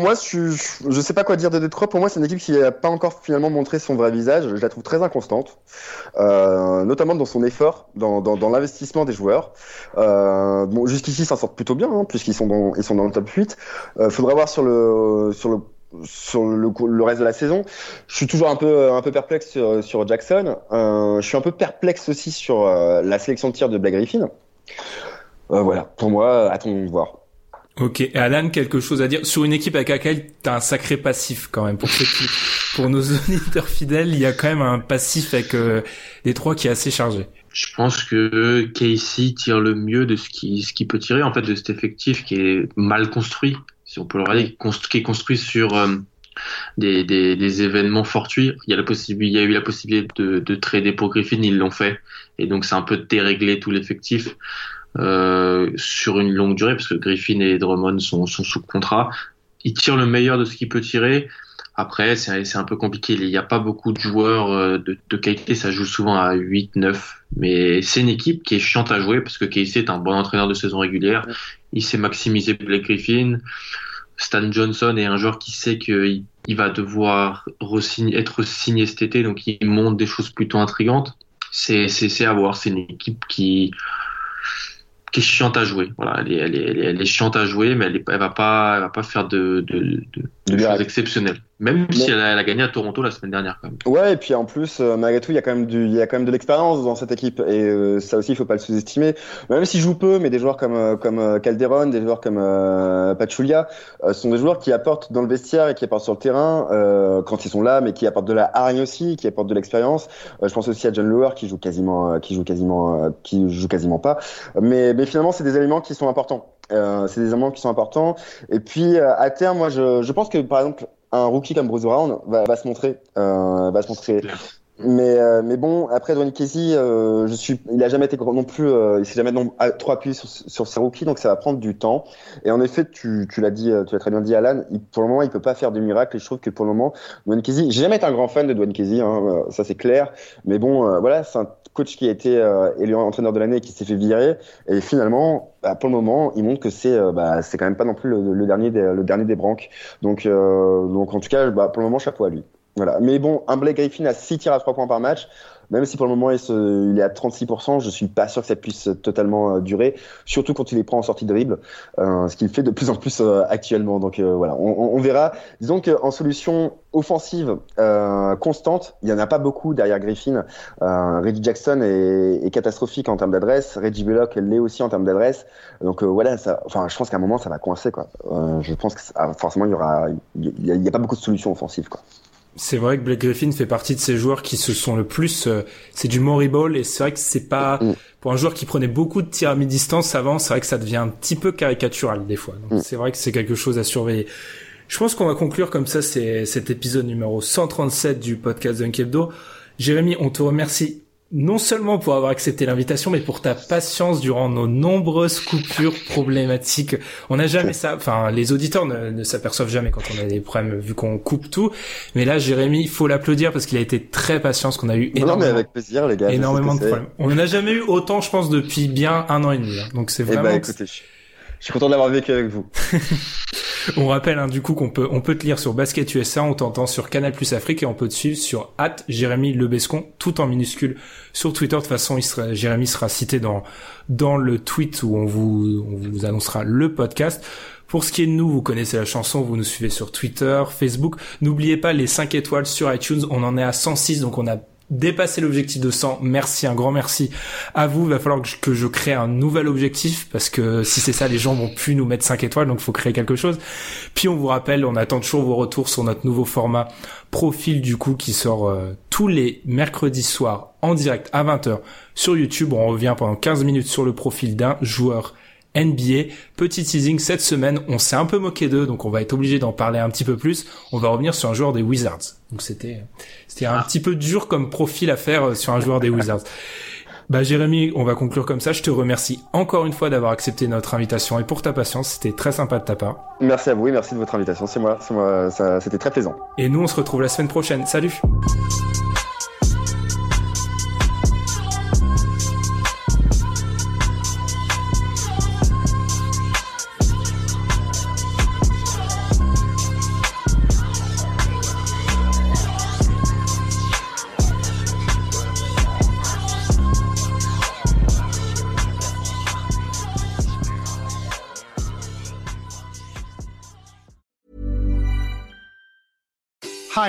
moi, je sais pas quoi dire de Détroit. Pour moi, c'est une équipe qui n'a pas encore finalement montré son vrai visage. Je la trouve très inconstante, notamment dans son effort, dans l'investissement des joueurs. Jusqu'ici, ils s'en sortent plutôt bien, hein, puisqu'ils sont dans le top 8. Faudra voir sur le reste de la saison. Je suis toujours un peu perplexe sur Jackson. Je suis un peu perplexe aussi sur la sélection de tir de Blake Griffin. Voilà, pour moi, attendons de voir. Ok, Alan, quelque chose à dire sur une équipe avec laquelle t'as un sacré passif quand même. Pour nos auditeurs fidèles, il y a quand même un passif avec les trois qui est assez chargé. Je pense que Casey tire le mieux de ce qu'il peut tirer en fait de cet effectif qui est mal construit. Si on peut le regarder, qui est construit sur des événements fortuits. Il y a eu la possibilité de trader pour Griffin, ils l'ont fait. Et donc, c'est un peu déréglé tout l'effectif sur une longue durée, parce que Griffin et Drummond sont sous contrat. Ils tirent le meilleur de ce qu'ils peuvent tirer. Après, c'est un peu compliqué. Il n'y a pas beaucoup de joueurs de qualité. Ça joue souvent à 8, 9. Mais c'est une équipe qui est chiante à jouer, parce que Casey est un bon entraîneur de saison régulière. Il sait maximiser Blake Griffin. Stan Johnson est un joueur qui sait qu'il va devoir être signé cet été, donc il monte des choses plutôt intrigantes. C'est à voir. C'est une équipe qui est chiante à jouer. Voilà, elle est chiante à jouer, mais elle va pas faire de choses exceptionnelles. Même si elle a gagné à Toronto la semaine dernière quand même. Ouais, et puis en plus malgré tout, il y a quand même de l'expérience dans cette équipe, et ça aussi il faut pas le sous-estimer. Même s'ils jouent peu, mais des joueurs comme Calderon, des joueurs comme Pachulia sont des joueurs qui apportent dans le vestiaire et qui apportent sur le terrain quand ils sont là, mais qui apportent de la hargne aussi, qui apportent de l'expérience. Je pense aussi à John Lower qui joue quasiment pas, mais finalement c'est des éléments qui sont importants. Et puis à terme, moi je pense que par exemple un rookie comme Bruce Brown va se montrer. Mais bon, après Dwayne Casey, il a jamais été non plus, il s'est jamais trop appuyé sur ses rookies, donc ça va prendre du temps. Et en effet, tu l'as très bien dit, Alan. Pour le moment, il peut pas faire de miracle. Et je trouve que pour le moment, Dwayne Casey, j'ai jamais été un grand fan de Dwayne Casey, hein, ça c'est clair. Mais bon, voilà, c'est un coach qui a été élu entraîneur de l'année et qui s'est fait virer. Et finalement, pour le moment, il montre que c'est quand même pas non plus le dernier des branques. Donc en tout cas, pour le moment, chapeau à lui. Voilà. Mais bon, un Blake Griffin à 6 tirs à 3 points par match, même si pour le moment il est à 36%, je suis pas sûr que ça puisse totalement durer, surtout quand il les prend en sortie de dribble, ce qu'il fait de plus en plus actuellement. Donc voilà, on verra. Disons qu'en solution offensive constante, il n'y en a pas beaucoup derrière Griffin. Reggie Jackson est catastrophique en termes d'adresse, Reggie Bullock l'est aussi en termes d'adresse. Donc voilà, ça, enfin, je pense qu'à un moment ça va coincer, quoi. Je pense que forcément il n'y a pas beaucoup de solutions offensives, quoi. C'est vrai que Blake Griffin fait partie de ces joueurs qui se sont le plus, c'est du moriball, et c'est vrai que c'est pas, pour un joueur qui prenait beaucoup de tirs à mi-distance avant, c'est vrai que ça devient un petit peu caricatural des fois. Donc c'est vrai que c'est quelque chose à surveiller. Je pense qu'on va conclure comme ça, c'est cet épisode numéro 137 du podcast Dunk Hebdo. Jérémy, on te remercie non seulement pour avoir accepté l'invitation, mais pour ta patience durant nos nombreuses coupures problématiques. On n'a jamais ça, enfin, les auditeurs ne s'aperçoivent jamais quand on a des problèmes, vu qu'on coupe tout. Mais là, Jérémy, il faut l'applaudir parce qu'il a été très patient, parce qu'on a eu énormément, non, mais avec plaisir, les gars, énormément de problèmes. On n'en a jamais eu autant, je pense, depuis bien 1 an et demi. Hein. Donc c'est vraiment... Eh ben, écoutez, je suis content de l'avoir vécu avec vous. On rappelle, hein, du coup, qu'on peut te lire sur Basket USA, on t'entend sur Canal Plus Afrique, et on peut te suivre sur @JérémyLebescon, tout en minuscule, sur Twitter. De toute façon, Jérémy sera cité dans le tweet où on vous annoncera le podcast. Pour ce qui est de nous, vous connaissez la chanson, vous nous suivez sur Twitter, Facebook. N'oubliez pas les 5 étoiles sur iTunes, on en est à 106, donc on a dépasser l'objectif de 100. Merci, un grand merci à vous. Il va falloir que je crée un nouvel objectif, parce que si c'est ça, les gens vont plus nous mettre 5 étoiles, donc faut créer quelque chose. Puis on vous rappelle, on attend toujours vos retours sur notre nouveau format Profil, du coup, qui sort tous les mercredis soirs en direct à 20h sur YouTube. On revient pendant 15 minutes sur le profil d'un joueur NBA. Petit teasing, cette semaine, on s'est un peu moqué d'eux, donc on va être obligé d'en parler un petit peu plus. On va revenir sur un joueur des Wizards. Donc c'était un petit peu dur comme profil à faire sur un joueur des Wizards. Bah, Jérémy, on va conclure comme ça. Je te remercie encore une fois d'avoir accepté notre invitation et pour ta patience. C'était très sympa de ta part. Merci à vous et merci de votre invitation. C'est moi, ça, c'était très plaisant. Et nous, on se retrouve la semaine prochaine. Salut! Hi,